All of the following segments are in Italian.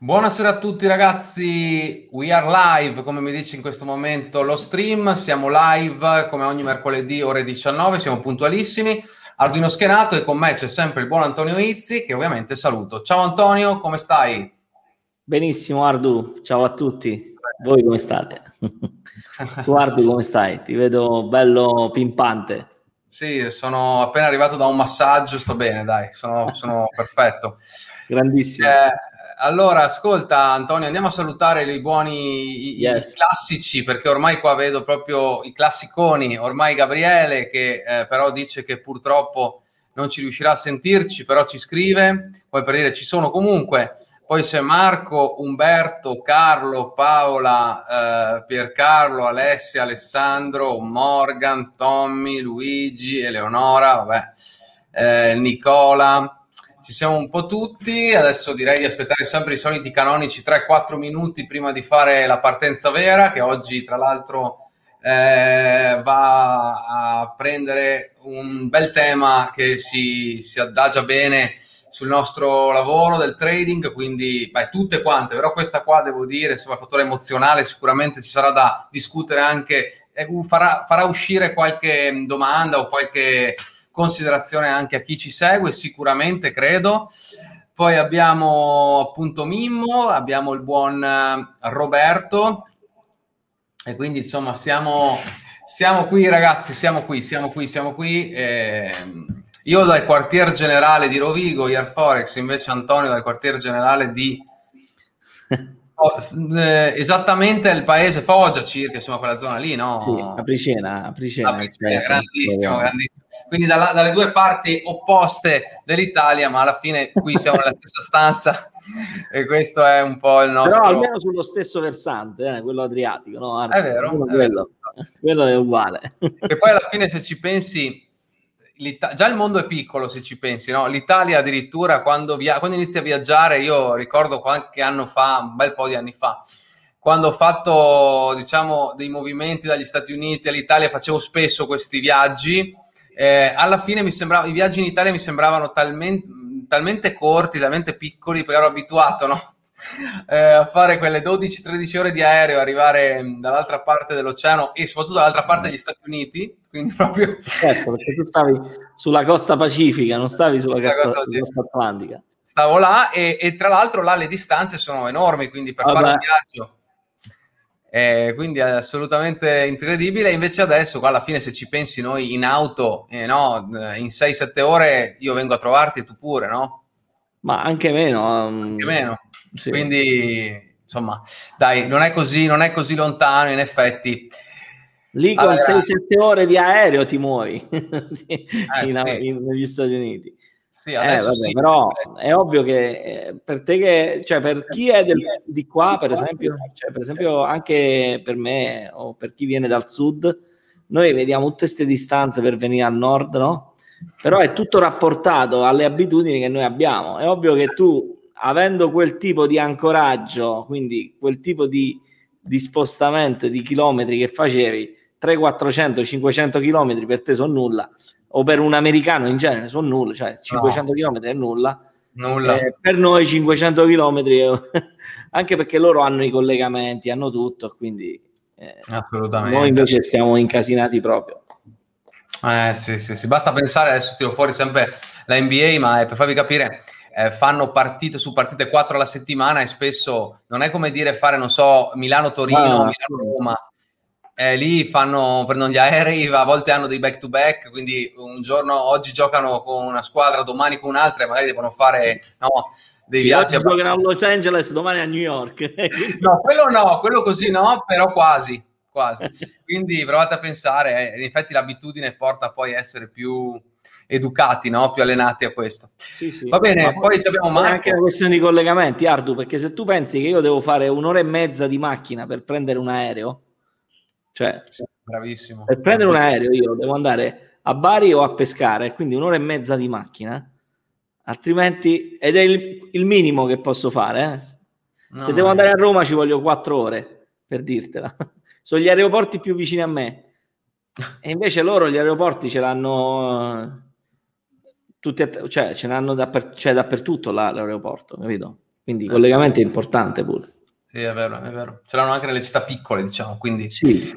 Buonasera a tutti ragazzi, we are live, come mi dice in questo momento lo stream, siamo live come ogni mercoledì ore 19, siamo puntualissimi, Arduino Schienato e con me c'è sempre il buon Antonio Izzi che ovviamente saluto. Ciao Antonio, come stai? Benissimo Ardu, ciao a tutti, voi come state? Tu Ardu come stai? Ti vedo bello pimpante. Sì, sono appena arrivato da un massaggio, sto bene dai, sono perfetto. Grandissimo. Allora, ascolta Antonio, andiamo a salutare i buoni, i classici, perché ormai qua vedo proprio i classiconi, ormai Gabriele che però dice che purtroppo non ci riuscirà a sentirci, però ci scrive, poi per dire ci sono comunque, poi c'è Marco, Umberto, Carlo, Paola, Piercarlo, Alessia, Alessandro, Morgan, Tommy, Luigi, Eleonora, vabbè, Nicola... Ci siamo un po' tutti, adesso direi di aspettare sempre i soliti canonici 3-4 minuti prima di fare la partenza vera, che oggi tra l'altro va a prendere un bel tema che si adagia bene sul nostro lavoro del trading, quindi tutte quante, però questa qua devo dire, insomma il fattore emozionale sicuramente ci sarà da discutere anche, farà uscire qualche domanda o qualche... considerazione anche a chi ci segue, sicuramente credo. Poi abbiamo appunto Mimmo, abbiamo il buon Roberto e quindi insomma siamo qui ragazzi, siamo qui. Io dal quartier generale di Rovigo, Iarforex invece Antonio dal quartier generale di esattamente il paese Foggia circa, insomma quella zona lì, no? Sì, Apricena, grandissimo. Quindi dalle due parti opposte dell'Italia, ma alla fine qui siamo nella stessa stanza e questo è un po' il nostro... Però almeno sullo stesso versante, quello adriatico, no? Guarda, è vero. Quello è uguale. E poi alla fine se ci pensi, già il mondo è piccolo se ci pensi, no? L'Italia addirittura quando inizia a viaggiare, io ricordo qualche anno fa, un bel po' di anni fa, quando ho fatto diciamo dei movimenti dagli Stati Uniti all'Italia, facevo spesso questi viaggi. Alla fine i viaggi in Italia mi sembravano talmente corti, talmente piccoli, perché ero abituato, no? A fare quelle 12-13 ore di aereo, arrivare dall'altra parte dell'oceano e soprattutto dall'altra parte degli Stati Uniti, quindi proprio... Certo, perché tu stavi sulla costa pacifica, non stavi sulla costa atlantica. Stavo là e tra l'altro là le distanze sono enormi, quindi per fare un viaggio... quindi è assolutamente incredibile. Invece adesso qua alla fine se ci pensi noi in auto in 6-7 ore io vengo a trovarti e tu pure, no? Ma anche meno, sì. Quindi insomma dai, non è così lontano in effetti. Lì con 6-7 ore di aereo ti muovi negli Stati Uniti. Sì, adesso vabbè, sì. Però è ovvio che per te per chi è di qua, per esempio anche per me o per chi viene dal sud, noi vediamo tutte queste distanze per venire al nord, no? Però è tutto rapportato alle abitudini che noi abbiamo. È ovvio che tu, avendo quel tipo di ancoraggio, quindi quel tipo di spostamento di chilometri che facevi, 300-400-500 chilometri per te sono nulla, o per un americano in genere sono nulla, cioè 500 km è nulla. Per noi 500 km anche perché loro hanno i collegamenti, hanno tutto, quindi assolutamente. Noi invece stiamo incasinati proprio. Sì, basta pensare, adesso tiro fuori sempre la NBA, ma per farvi capire fanno partite su partite 4 alla settimana e spesso non è come dire fare, non so, Milano-Torino, Milano-Roma. Lì prendono gli aerei, a volte hanno dei back to back, quindi un giorno oggi giocano con una squadra, domani con un'altra e magari devono fare dei viaggi. Oggi giocano a Los Angeles, domani a New York. No, quello così no, però quasi. Quindi provate a pensare, in effetti l'abitudine porta poi a essere più educati, no? Più allenati a questo. Sì. Va bene, ma poi abbiamo Marco. Anche la questione di collegamenti, Ardu, perché se tu pensi che io devo fare un'ora e mezza di macchina per prendere un aereo, cioè, bravissimo. Per prendere un aereo io devo andare a Bari o a Pescara, quindi un'ora e mezza di macchina, altrimenti ed è il minimo che posso fare. No, se devo andare a Roma ci voglio 4 ore, per dirtela. Sono gli aeroporti più vicini a me e invece loro gli aeroporti ce l'hanno tutti, cioè ce l'hanno dappertutto l'aeroporto, capito? Quindi il collegamento è importante pure. Sì, è vero, è vero. Ce l'hanno anche nelle città piccole, diciamo, quindi... Sì.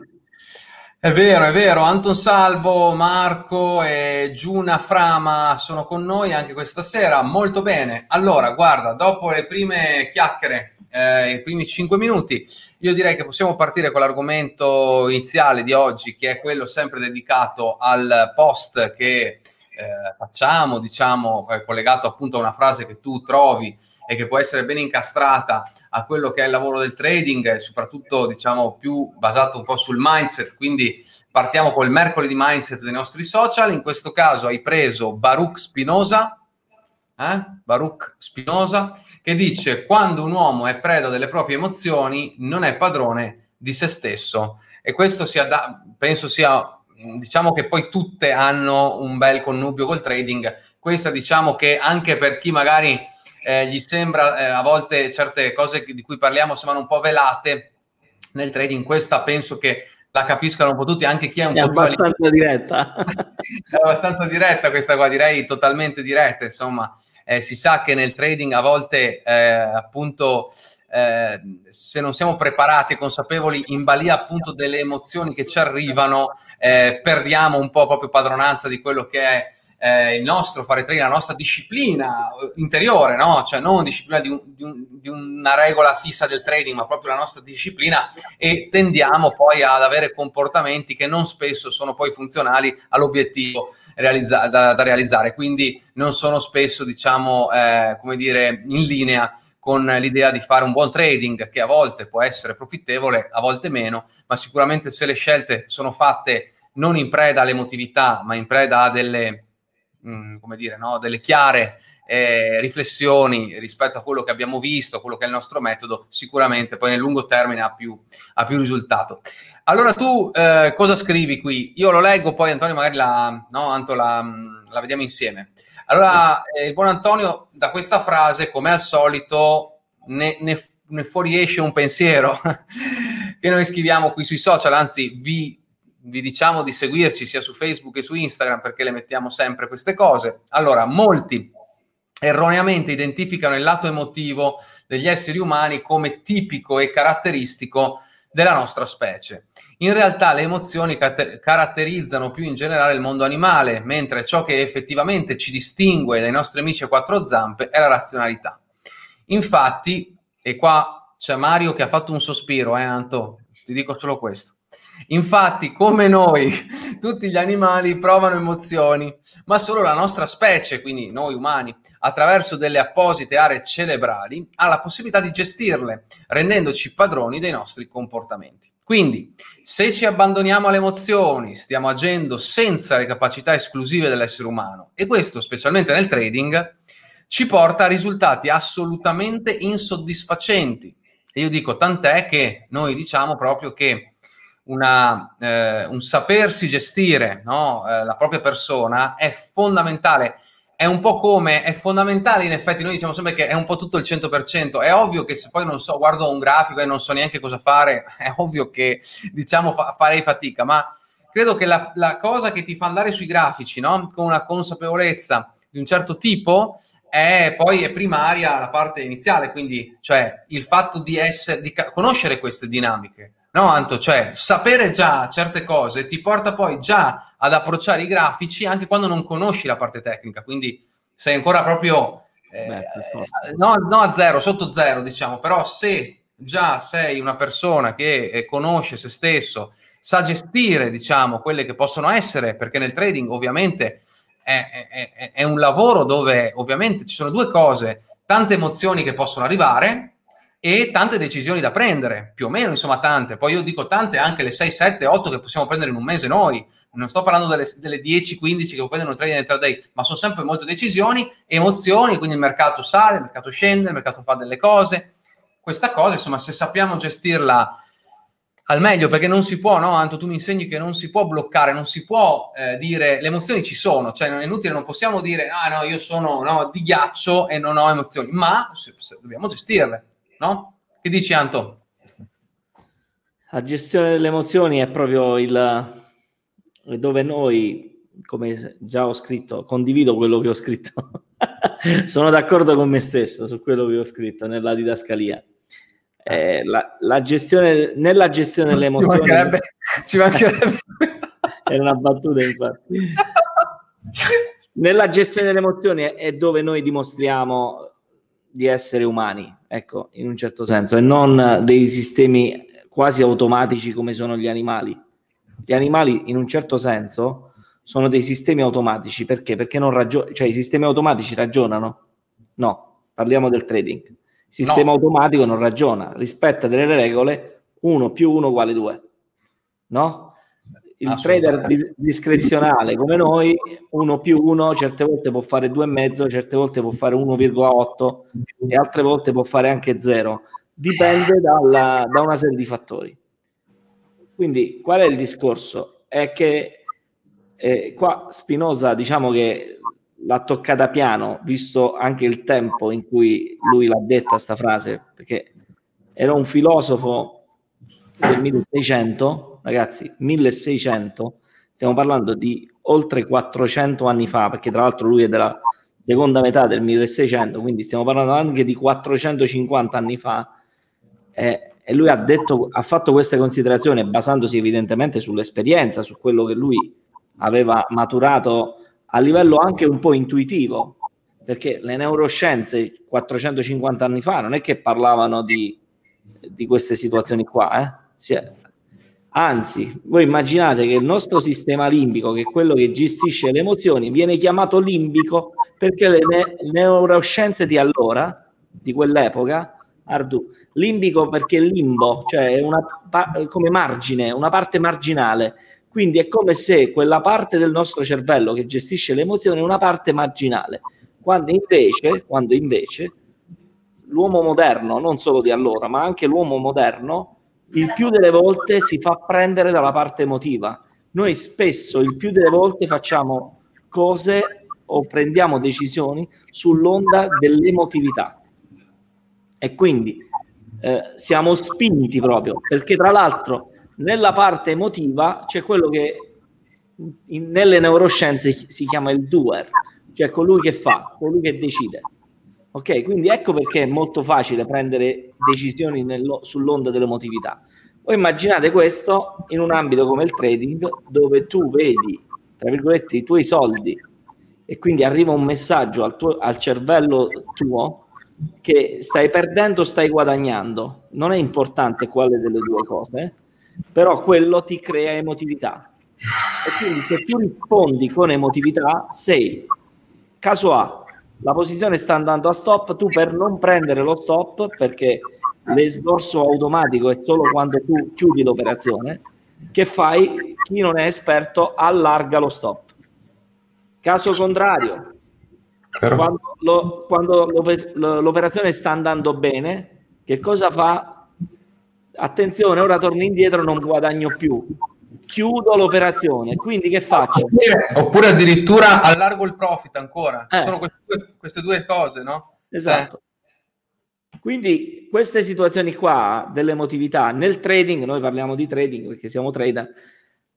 È vero, è vero. Anton Salvo, Marco e Giuna Frama sono con noi anche questa sera. Molto bene. Allora, guarda, dopo le prime chiacchiere, i primi 5 minuti, io direi che possiamo partire con l'argomento iniziale di oggi, che è quello sempre dedicato al post che facciamo, diciamo, collegato appunto a una frase che tu trovi e che può essere ben incastrata a quello che è il lavoro del trading, soprattutto diciamo più basato un po' sul mindset. Quindi partiamo col mercoledì mindset dei nostri social. In questo caso hai preso Baruch Spinoza, Baruch Spinoza, che dice: quando un uomo è preda delle proprie emozioni non è padrone di se stesso. E questo sia penso sia, diciamo, che poi tutte hanno un bel connubio col trading. Questa, diciamo, che anche per chi magari gli sembra a volte certe cose di cui parliamo sembrano un po' velate nel trading, questa penso che la capiscano un po' tutti, anche chi è un po' abbastanza diretta. È abbastanza diretta questa qua, direi totalmente diretta, insomma. Si sa che nel trading a volte se non siamo preparati e consapevoli in balia appunto delle emozioni che ci arrivano, perdiamo un po' proprio padronanza di quello che è il nostro fare trading, la nostra disciplina interiore, no? Cioè non disciplina di una regola fissa del trading, ma proprio la nostra disciplina, e tendiamo poi ad avere comportamenti che non spesso sono poi funzionali all'obiettivo da realizzare, quindi non sono spesso, diciamo, come dire, in linea con l'idea di fare un buon trading, che a volte può essere profittevole, a volte meno, ma sicuramente se le scelte sono fatte non in preda all'emotività, ma in preda a delle, come dire, no, delle chiare riflessioni rispetto a quello che abbiamo visto, quello che è il nostro metodo, sicuramente poi nel lungo termine ha più risultato. Allora tu cosa scrivi qui? Io lo leggo, poi Antonio magari la vediamo insieme. Allora, il buon Antonio da questa frase, come al solito, ne fuoriesce un pensiero che noi scriviamo qui sui social, anzi vi diciamo di seguirci sia su Facebook che su Instagram, perché le mettiamo sempre queste cose. Allora, molti erroneamente identificano il lato emotivo degli esseri umani come tipico e caratteristico della nostra specie. In realtà le emozioni caratterizzano più in generale il mondo animale, mentre ciò che effettivamente ci distingue dai nostri amici a quattro zampe è la razionalità. Infatti, e qua c'è Mario che ha fatto un sospiro, Anto, ti dico solo questo. Infatti, come noi, tutti gli animali provano emozioni, ma solo la nostra specie, quindi noi umani, attraverso delle apposite aree cerebrali, ha la possibilità di gestirle, rendendoci padroni dei nostri comportamenti. Quindi, se ci abbandoniamo alle emozioni, stiamo agendo senza le capacità esclusive dell'essere umano, e questo, specialmente nel trading, ci porta a risultati assolutamente insoddisfacenti. E io dico, tant'è che noi diciamo proprio che un sapersi gestire, no? La propria persona è fondamentale. È un po' come, è fondamentale, in effetti, noi diciamo sempre che è un po' tutto il 100%, è ovvio che se poi non so, guardo un grafico e non so neanche cosa fare, è ovvio che, diciamo, farei fatica, ma credo che la cosa che ti fa andare sui grafici, no? Con una consapevolezza di un certo tipo, è primaria la parte iniziale, quindi, cioè, il fatto di conoscere queste dinamiche. No, Anto, cioè sapere già certe cose ti porta poi già ad approcciare i grafici anche quando non conosci la parte tecnica, quindi sei ancora proprio a zero, sotto zero, diciamo. Però se già sei una persona che conosce se stesso, sa gestire, diciamo, quelle che possono essere, perché nel trading ovviamente è un lavoro dove ovviamente ci sono due cose: tante emozioni che possono arrivare e tante decisioni da prendere, più o meno, insomma, tante. Poi io dico tante, anche le 6, 7, 8 che possiamo prendere in un mese noi. Non sto parlando delle 10, 15 che prendono trading nel intraday, ma sono sempre molte decisioni, emozioni, quindi il mercato sale, il mercato scende, il mercato fa delle cose. Questa cosa, insomma, se sappiamo gestirla al meglio, perché non si può, no, Anto, tu mi insegni che non si può bloccare, non si può dire le emozioni ci sono, cioè non è inutile, non possiamo dire no, io sono di ghiaccio e non ho emozioni, ma se dobbiamo gestirle. No? Che dici, Anto? La gestione delle emozioni è proprio dove noi, come già ho scritto, condivido quello che ho scritto Sono d'accordo con me stesso su quello che ho scritto nella didascalia. La gestione, nella gestione delle emozioni ci mancherebbe. Era una battuta, infatti. Nella gestione delle emozioni è dove noi dimostriamo di essere umani, ecco, in un certo senso, e non dei sistemi quasi automatici come sono gli animali. Gli animali, in un certo senso, sono dei sistemi automatici. Perché? Perché non ragionano, cioè i sistemi automatici ragionano? No, parliamo del trading. Il sistema automatico non ragiona, rispetta delle regole, 1 + 1 = 2, no? Il trader discrezionale come noi, 1 + 1 certe volte può fare 2,5, certe volte può fare 1,8 e altre volte può fare anche 0. Dipende da una serie di fattori. Quindi qual è il discorso? È che qua Spinoza, diciamo che l'ha toccata piano, visto anche il tempo in cui lui l'ha detta sta frase, perché era un filosofo del 1600. Ragazzi, 1600, stiamo parlando di oltre 400 anni fa, perché tra l'altro lui è della seconda metà del 1600, quindi stiamo parlando anche di 450 anni fa, e lui ha fatto questa considerazione basandosi evidentemente sull'esperienza, su quello che lui aveva maturato a livello anche un po' intuitivo, perché le neuroscienze 450 anni fa non è che parlavano di queste situazioni qua, Anzi, voi immaginate che il nostro sistema limbico, che è quello che gestisce le emozioni, viene chiamato limbico perché le neuroscienze di allora, di quell'epoca, limbico perché il limbo, cioè come margine, una parte marginale, quindi è come se quella parte del nostro cervello che gestisce le emozioni è una parte marginale, quando invece l'uomo moderno, non solo di allora, ma anche l'uomo moderno, il più delle volte si fa prendere dalla parte emotiva. Noi spesso, il più delle volte, facciamo cose o prendiamo decisioni sull'onda dell'emotività, e quindi siamo spinti proprio, perché tra l'altro nella parte emotiva c'è quello che nelle neuroscienze si chiama il doer, cioè colui che fa, colui che decide. Ok, quindi ecco perché è molto facile prendere decisioni sull'onda dell'emotività. Voi immaginate questo in un ambito come il trading, dove tu vedi, tra virgolette, i tuoi soldi, e quindi arriva un messaggio al cervello tuo che stai perdendo o stai guadagnando. Non è importante quale delle due cose, però quello ti crea emotività. E quindi se tu rispondi con emotività, sei caso A, la posizione sta andando a stop, tu per non prendere lo stop, perché l'esborso automatico è solo quando tu chiudi l'operazione, che fai? Chi non è esperto allarga lo stop. Caso contrario, quando l'operazione sta andando bene, che cosa fa? Attenzione, ora torno indietro, non guadagno più. Chiudo l'operazione, quindi che faccio? Oppure addirittura allargo il profit ancora. Sono queste due cose, no? Esatto. Quindi queste situazioni qua dell'emotività nel trading, noi parliamo di trading perché siamo trader,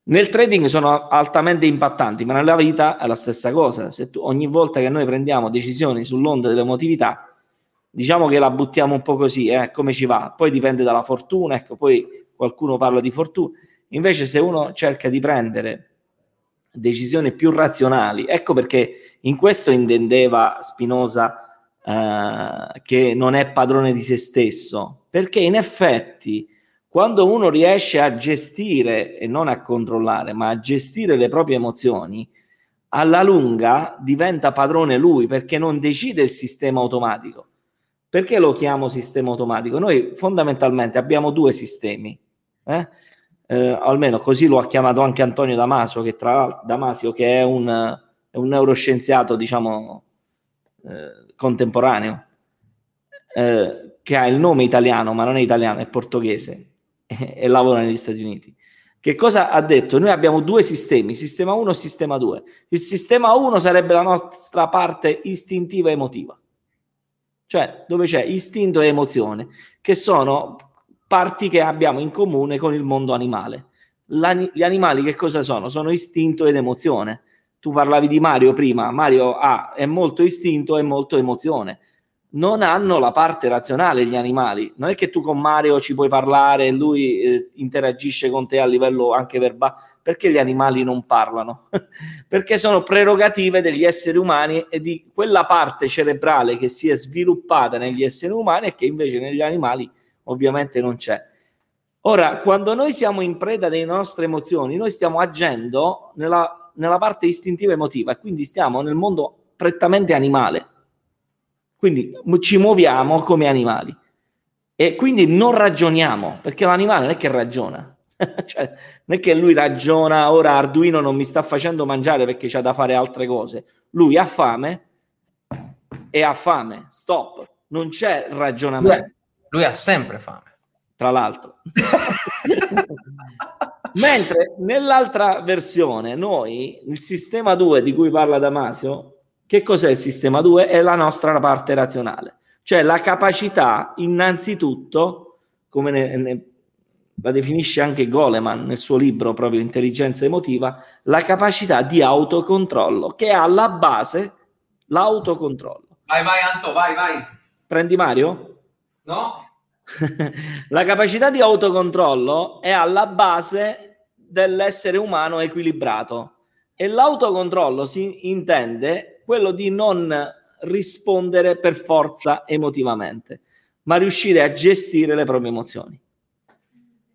nel trading sono altamente impattanti, ma nella vita è la stessa cosa. Se ogni volta che noi prendiamo decisioni sull'onda dell'emotività, diciamo che la buttiamo un po' così, come ci va, poi dipende dalla fortuna, ecco, poi qualcuno parla di fortuna. Invece se uno cerca di prendere decisioni più razionali, ecco perché in questo intendeva Spinoza che non è padrone di se stesso, perché in effetti quando uno riesce a gestire, e non a controllare, ma a gestire le proprie emozioni, alla lunga diventa padrone lui, perché non decide il sistema automatico. Perché lo chiamo sistema automatico? Noi fondamentalmente abbiamo due sistemi, almeno così lo ha chiamato anche Antonio Damasio, che è un neuroscienziato, diciamo, contemporaneo, che ha il nome italiano ma non è italiano, è portoghese e lavora negli Stati Uniti. Che cosa ha detto? Noi abbiamo due sistemi, sistema 1 e sistema 2. Il sistema 1 sarebbe la nostra parte istintiva e emotiva, cioè dove c'è istinto e emozione, che sono parti che abbiamo in comune con il mondo animale. Gli animali che cosa sono? Sono istinto ed emozione. Tu parlavi di Mario prima. Mario è molto istinto e molto emozione. Non hanno la parte razionale gli animali. Non è che tu con Mario ci puoi parlare e lui interagisce con te a livello anche verbale. Perché gli animali non parlano? Perché sono prerogative degli esseri umani e di quella parte cerebrale che si è sviluppata negli esseri umani e che invece negli animali ovviamente non c'è. Ora, quando noi siamo in preda delle nostre emozioni, noi stiamo agendo nella parte istintiva emotiva e quindi stiamo nel mondo prettamente animale. Quindi ci muoviamo come animali e quindi non ragioniamo, perché l'animale non è che ragiona, cioè, non è che lui ragiona, ora Arduino non mi sta facendo mangiare perché c'ha da fare altre cose, lui ha fame e ha fame, stop, non c'è ragionamento. Lui ha sempre fame, tra l'altro. Mentre nell'altra versione noi, il sistema 2 di cui parla Damasio, che cos'è il sistema 2? È la nostra parte razionale, cioè la capacità innanzitutto, come la definisce anche Goleman nel suo libro proprio Intelligenza Emotiva, la capacità di autocontrollo, che ha alla base l'autocontrollo. Vai Anto, vai. Prendi Mario? No. La capacità di autocontrollo è alla base dell'essere umano equilibrato e l'autocontrollo si intende quello di non rispondere per forza emotivamente, ma riuscire a gestire le proprie emozioni.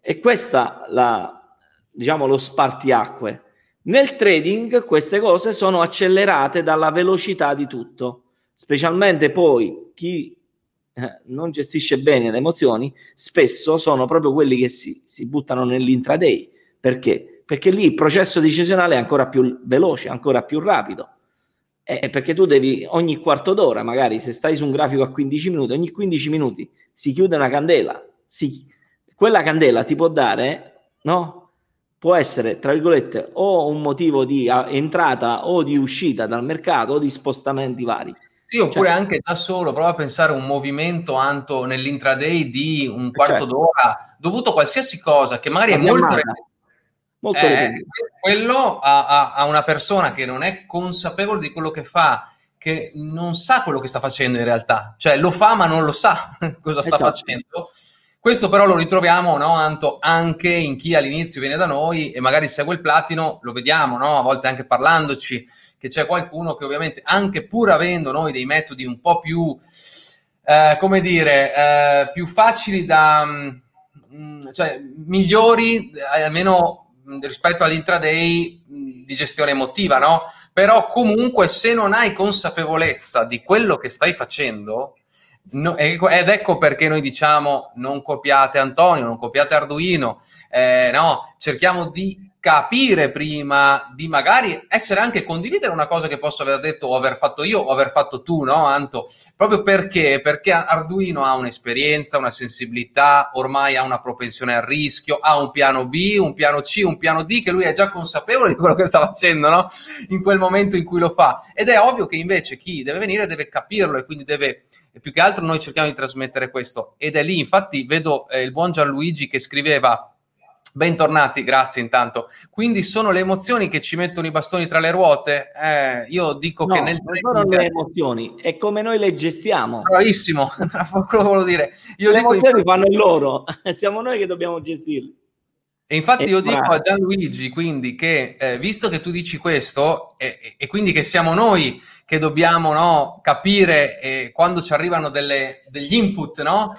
E questa lo spartiacque. Nel trading queste cose sono accelerate dalla velocità di tutto, specialmente poi chi non gestisce bene le emozioni, spesso sono proprio quelli che si buttano nell'intraday. Perché? Perché lì il processo decisionale è ancora più veloce, ancora più rapido. Perché tu devi ogni quarto d'ora, magari se stai su un grafico a 15 minuti, ogni 15 minuti si chiude una candela, quella candela ti può dare, no? Può essere, tra virgolette, o un motivo di entrata o di uscita dal mercato o di spostamenti vari. Sì, oppure anche da solo, prova a pensare a un movimento, Anto, nell'intraday di un quarto d'ora, dovuto a qualsiasi cosa, che magari è molto quello a una persona che non è consapevole di quello che fa, che non sa quello che sta facendo in realtà, cioè lo fa ma non lo sa cosa sta facendo. Questo però lo ritroviamo, no, Anto, anche in chi all'inizio viene da noi e magari segue il platino, lo vediamo, no, a volte anche parlandoci, che c'è qualcuno che ovviamente anche pur avendo noi dei metodi un po' più più facili da migliori almeno rispetto all'intraday di gestione emotiva, no? Però comunque se non hai consapevolezza di quello che stai facendo, ed ecco perché noi diciamo non copiate Antonio, non copiate Arduino, cerchiamo di capire prima, di magari essere anche condividere una cosa che posso aver detto o aver fatto io o aver fatto tu, no Anto? Proprio perché Arduino ha un'esperienza, una sensibilità, ormai ha una propensione al rischio, ha un piano B, un piano C, un piano D, che lui è già consapevole di quello che sta facendo, no? In quel momento in cui lo fa. Ed è ovvio che invece chi deve venire deve capirlo e quindi deve... E più che altro noi cerchiamo di trasmettere questo. Ed è lì, infatti, vedo il buon Gianluigi che scriveva: bentornati, grazie intanto. Quindi sono le emozioni che ci mettono i bastoni tra le ruote? Io dico che nel trading... No, non sono le emozioni, è come noi le gestiamo. Bravissimo, quello volevo dire. Le emozioni fanno il loro, siamo noi che dobbiamo gestirle. E infatti dico a Gianluigi, quindi, che visto che tu dici questo, e quindi che siamo noi che dobbiamo capire quando ci arrivano degli input, no?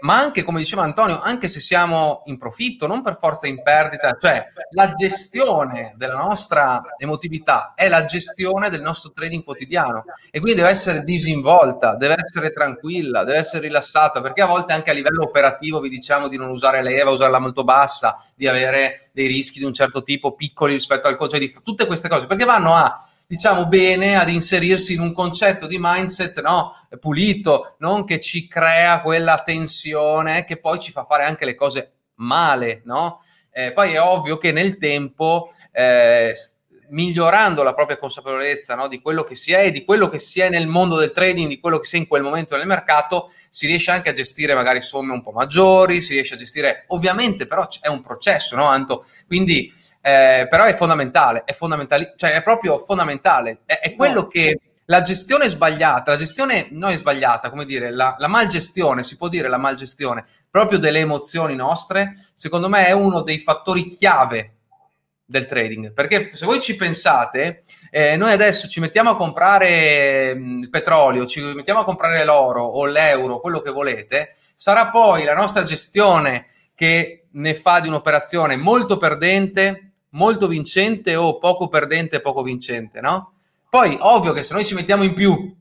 Ma anche, come diceva Antonio, anche se siamo in profitto, non per forza in perdita, cioè la gestione della nostra emotività è la gestione del nostro trading quotidiano e quindi deve essere disinvolta, deve essere tranquilla, deve essere rilassata, perché a volte anche a livello operativo vi diciamo di non usare leva, usarla molto bassa, di avere dei rischi di un certo tipo piccoli rispetto al cioè di tutte queste cose, perché vanno a bene ad inserirsi in un concetto di mindset, no, pulito, non che ci crea quella tensione che poi ci fa fare anche le cose male, no? Poi è ovvio che nel tempo migliorando la propria consapevolezza, no, di quello che si è e di quello che si è nel mondo del trading, di quello che si è in quel momento nel mercato, si riesce anche a gestire magari somme un po' maggiori, si riesce a gestire, ovviamente però è un processo, no Anto? Quindi però è fondamentale, cioè è proprio fondamentale, è quello che la gestione sbagliata, la gestione non è sbagliata, come dire, la malgestione, si può dire la malgestione, proprio delle emozioni nostre, secondo me è uno dei fattori chiave del trading, perché se voi ci pensate, noi adesso ci mettiamo a comprare il petrolio, ci mettiamo a comprare l'oro o l'euro, quello che volete, sarà poi la nostra gestione che ne fa di un'operazione molto perdente, molto vincente o poco perdente, poco vincente, no? Poi ovvio che se noi ci mettiamo in più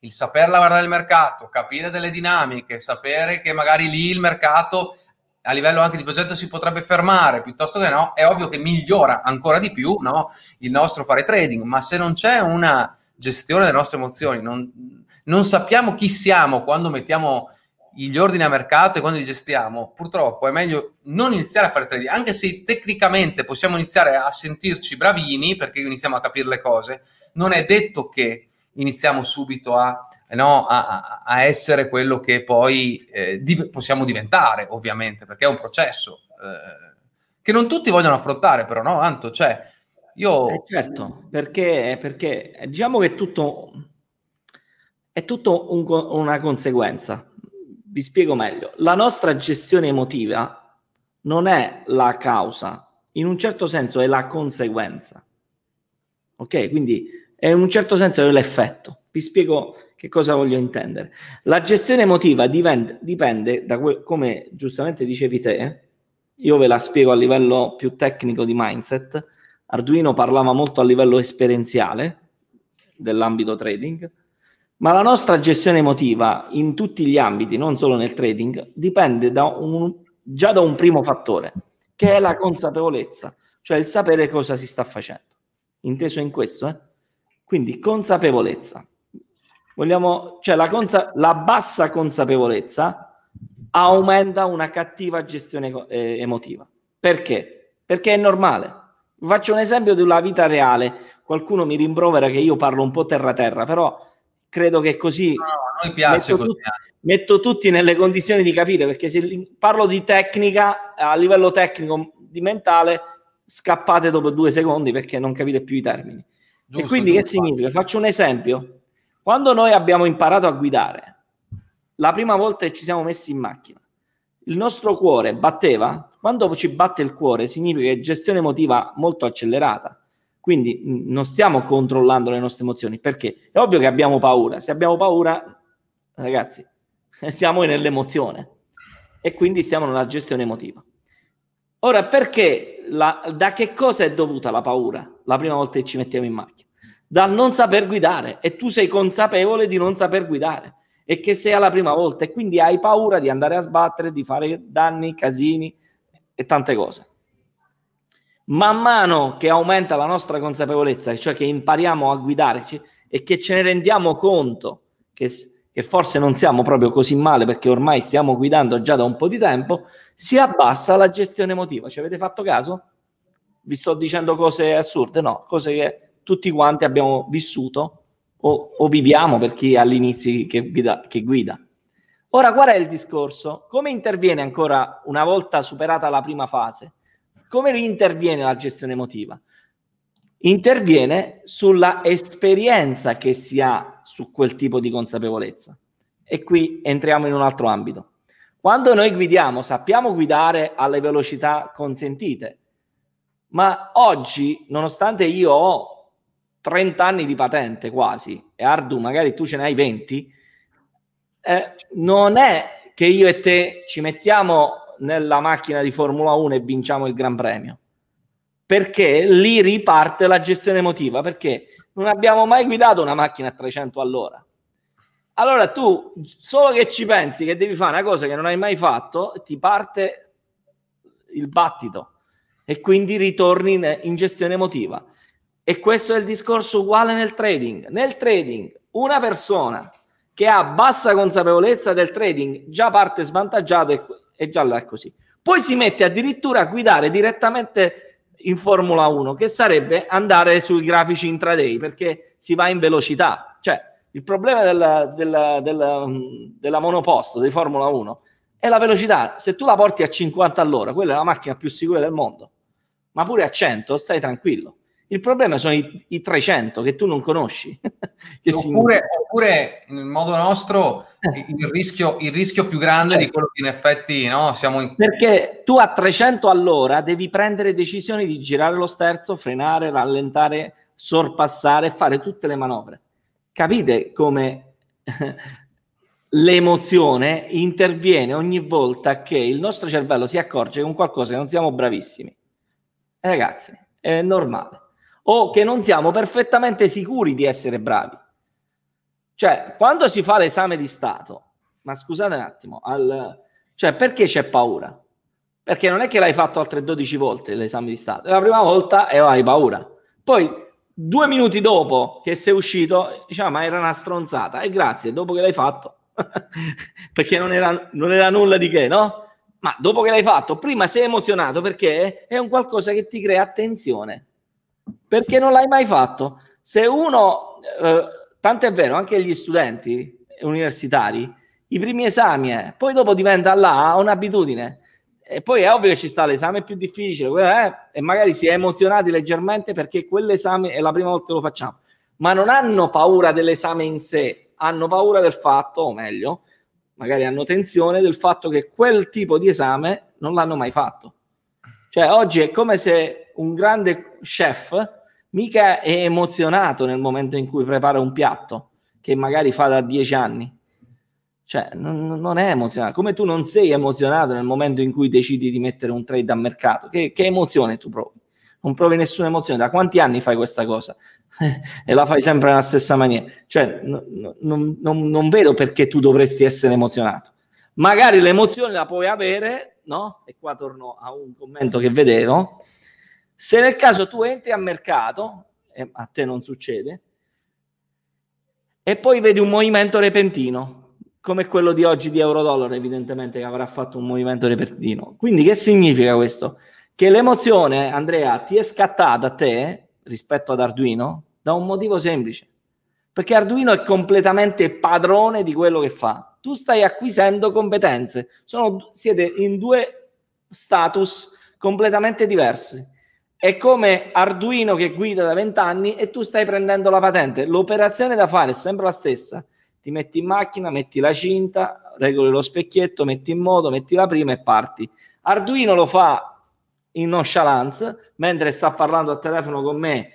il saperla guardare il mercato, capire delle dinamiche, sapere che magari lì il mercato a livello anche di progetto si potrebbe fermare, piuttosto che no, è ovvio che migliora ancora di più, no, il nostro fare trading, ma se non c'è una gestione delle nostre emozioni, non sappiamo chi siamo quando mettiamo gli ordini a mercato e quando li gestiamo, purtroppo è meglio non iniziare a fare trading, anche se tecnicamente possiamo iniziare a sentirci bravini, perché iniziamo a capire le cose, non è detto che iniziamo subito a essere quello che poi possiamo diventare, ovviamente, perché è un processo che non tutti vogliono affrontare, però, no, Anto? Cioè, io... certo, perché diciamo che è tutto una conseguenza. Vi spiego meglio. La nostra gestione emotiva non è la causa, in un certo senso è la conseguenza. Ok? Quindi in un certo senso è l'effetto. Vi spiego che cosa voglio intendere. La gestione emotiva dipende da come giustamente dicevi te, io ve la spiego a livello più tecnico di mindset. Arduino parlava molto a livello esperienziale dell'ambito trading, ma la nostra gestione emotiva in tutti gli ambiti, non solo nel trading, dipende già da un primo fattore, che è la consapevolezza, cioè il sapere cosa si sta facendo. Inteso in questo, eh? Quindi consapevolezza. La bassa consapevolezza aumenta una cattiva gestione emotiva. Perché? Perché è normale. Faccio un esempio della vita reale. Qualcuno mi rimprovera che io parlo un po' terra-terra, però credo che così a noi piace, metto tutti nelle condizioni di capire, perché se parlo di tecnica, a livello tecnico, di mentale, scappate dopo 2 secondi perché non capite più i termini. Giusto, e quindi che significa? Faccio un esempio. Quando noi abbiamo imparato a guidare, la prima volta che ci siamo messi in macchina, il nostro cuore batteva. Quando ci batte il cuore significa che gestione emotiva molto accelerata. Quindi non stiamo controllando le nostre emozioni, perché è ovvio che abbiamo paura. Se abbiamo paura, ragazzi, siamo nell'emozione e quindi stiamo nella gestione emotiva. Ora, perché da che cosa è dovuta la paura la prima volta che ci mettiamo in macchina? Dal non saper guidare, e tu sei consapevole di non saper guidare e che sei alla prima volta e quindi hai paura di andare a sbattere, di fare danni, casini e tante cose. Man mano che aumenta la nostra consapevolezza, cioè che impariamo a guidarci e che ce ne rendiamo conto che forse non siamo proprio così male, perché ormai stiamo guidando già da un po' di tempo, si abbassa la gestione emotiva. Ci avete fatto caso? Vi sto dicendo cose assurde? No, cose che tutti quanti abbiamo vissuto o viviamo, per chi all'inizio che guida. Ora, qual è il discorso? Come interviene ancora, una volta superata la prima fase, come interviene la gestione emotiva? Interviene sulla esperienza che si ha su quel tipo di consapevolezza. E qui entriamo in un altro ambito. Quando noi guidiamo, sappiamo guidare alle velocità consentite, ma oggi, nonostante io ho 30 anni di patente quasi, e Ardu magari tu ce ne hai 20, non è che io e te ci mettiamo nella macchina di Formula 1 e vinciamo il Gran Premio, perché lì riparte la gestione emotiva, perché non abbiamo mai guidato una macchina a 300 all'ora. Allora tu, solo che ci pensi che devi fare una cosa che non hai mai fatto, ti parte il battito e quindi ritorni in gestione emotiva. E questo è il discorso uguale nel trading. Nel trading, una persona che ha bassa consapevolezza del trading già parte svantaggiata e già là è così. Poi si mette addirittura a guidare direttamente in Formula 1, che sarebbe andare sui grafici intraday, perché si va in velocità. Cioè, il problema della monoposto di Formula 1 è la velocità. Se tu la porti a 50 all'ora, quella è la macchina più sicura del mondo, ma pure a 100 stai tranquillo. Il problema sono i 300 che tu non conosci. Oppure nel modo nostro il rischio più grande, certo, di quello che in effetti, no, siamo in... Perché tu a 300 all'ora devi prendere decisioni di girare lo sterzo, frenare, rallentare, sorpassare, fare tutte le manovre. Capite come l'emozione interviene ogni volta che il nostro cervello si accorge che un qualcosa che non siamo bravissimi. Ragazzi, è normale. O che non siamo perfettamente sicuri di essere bravi. Cioè, quando si fa l'esame di Stato, ma scusate un attimo, cioè, perché c'è paura? Perché non è che l'hai fatto altre 12 volte l'esame di Stato, la prima volta e hai paura. Poi 2 minuti dopo che sei uscito, diciamo, ma era una stronzata. E grazie, dopo che l'hai fatto, perché non era nulla di che, no? Ma dopo che l'hai fatto, prima sei emozionato perché è un qualcosa che ti crea attenzione, perché non l'hai mai fatto. Se uno, tant'è vero, anche gli studenti universitari, i primi esami, poi dopo diventa là un'abitudine. E poi è ovvio che ci sta l'esame più difficile, e magari si è emozionati leggermente perché quell'esame è la prima volta che lo facciamo. Ma non hanno paura dell'esame in sé, hanno paura del fatto, o meglio, magari hanno tensione del fatto che quel tipo di esame non l'hanno mai fatto. Cioè, oggi è come se un grande chef mica è emozionato nel momento in cui prepara un piatto che magari fa da 10 anni. Cioè, non è emozionato. Come tu non sei emozionato nel momento in cui decidi di mettere un trade a mercato. Che emozione tu provi? Non provi nessuna emozione. Da quanti anni fai questa cosa? E la fai sempre nella stessa maniera. Cioè, non vedo perché tu dovresti essere emozionato. Magari l'emozione la puoi avere, no? E qua torno a un commento che vedevo. Se nel caso tu entri a mercato, e a te non succede, e poi vedi un movimento repentino, come quello di oggi di euro-dollaro, evidentemente che avrà fatto un movimento repentino. Quindi che significa questo? Che l'emozione, Andrea, ti è scattata a te, rispetto ad Arduino, da un motivo semplice. Perché Arduino è completamente padrone di quello che fa. Tu stai acquisendo competenze. Siete in 2 status completamente diversi. È come Arduino che guida da 20 anni e tu stai prendendo la patente. L'operazione da fare è sempre la stessa. Ti metti in macchina, metti la cinta, regoli lo specchietto, metti in moto, metti la prima e parti. Arduino lo fa in nonchalance, mentre sta parlando al telefono con me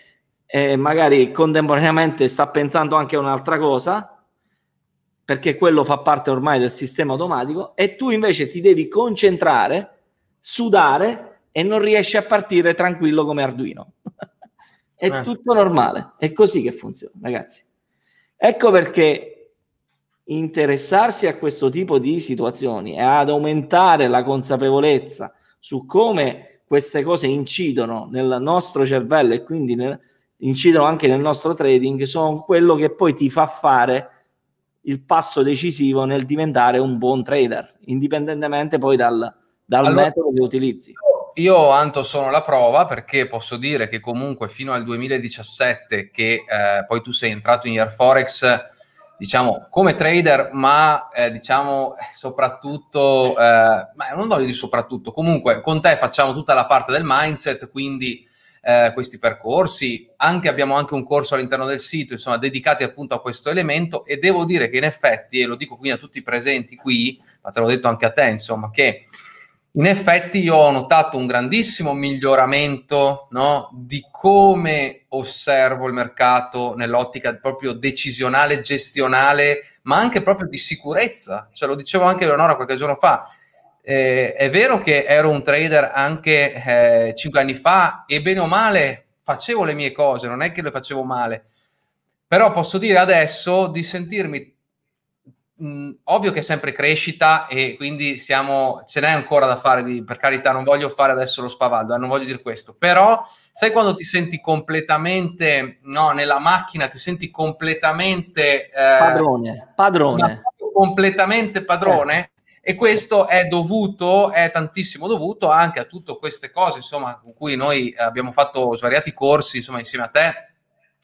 e magari contemporaneamente sta pensando anche a un'altra cosa, perché quello fa parte ormai del sistema automatico, e tu invece ti devi concentrare, sudare, e non riesci a partire tranquillo come Arduino. È tutto normale, è così che funziona, ragazzi. Ecco perché interessarsi a questo tipo di situazioni e ad aumentare la consapevolezza su come queste cose incidono nel nostro cervello e quindi incidono anche nel nostro trading, sono quello che poi ti fa fare il passo decisivo nel diventare un buon trader, indipendentemente poi dal metodo che utilizzi. Io, Anto, sono la prova, perché posso dire che comunque fino al 2017, che poi tu sei entrato in Iarforex, diciamo, come trader, ma diciamo soprattutto, ma non voglio dire soprattutto, comunque con te facciamo tutta la parte del mindset, quindi questi percorsi, abbiamo anche un corso all'interno del sito, insomma, dedicati appunto a questo elemento, e devo dire che in effetti, e lo dico quindi a tutti i presenti qui, ma te l'ho detto anche a te, insomma, che in effetti io ho notato un grandissimo miglioramento, no, di come osservo il mercato nell'ottica proprio decisionale, gestionale, ma anche proprio di sicurezza. Cioè, lo dicevo anche a Leonora qualche giorno fa, è vero che ero un trader anche 5 anni fa e bene o male facevo le mie cose, non è che le facevo male, però posso dire adesso di sentirmi, ovvio che è sempre crescita e quindi ce n'è ancora da fare, per carità, non voglio fare adesso lo spavaldo, non voglio dire questo, però sai quando ti senti completamente, no, nella macchina, ti senti completamente padrone, completamente padrone. E questo è dovuto, è tantissimo dovuto anche a tutte queste cose, insomma, con cui noi abbiamo fatto svariati corsi, insomma, insieme a te.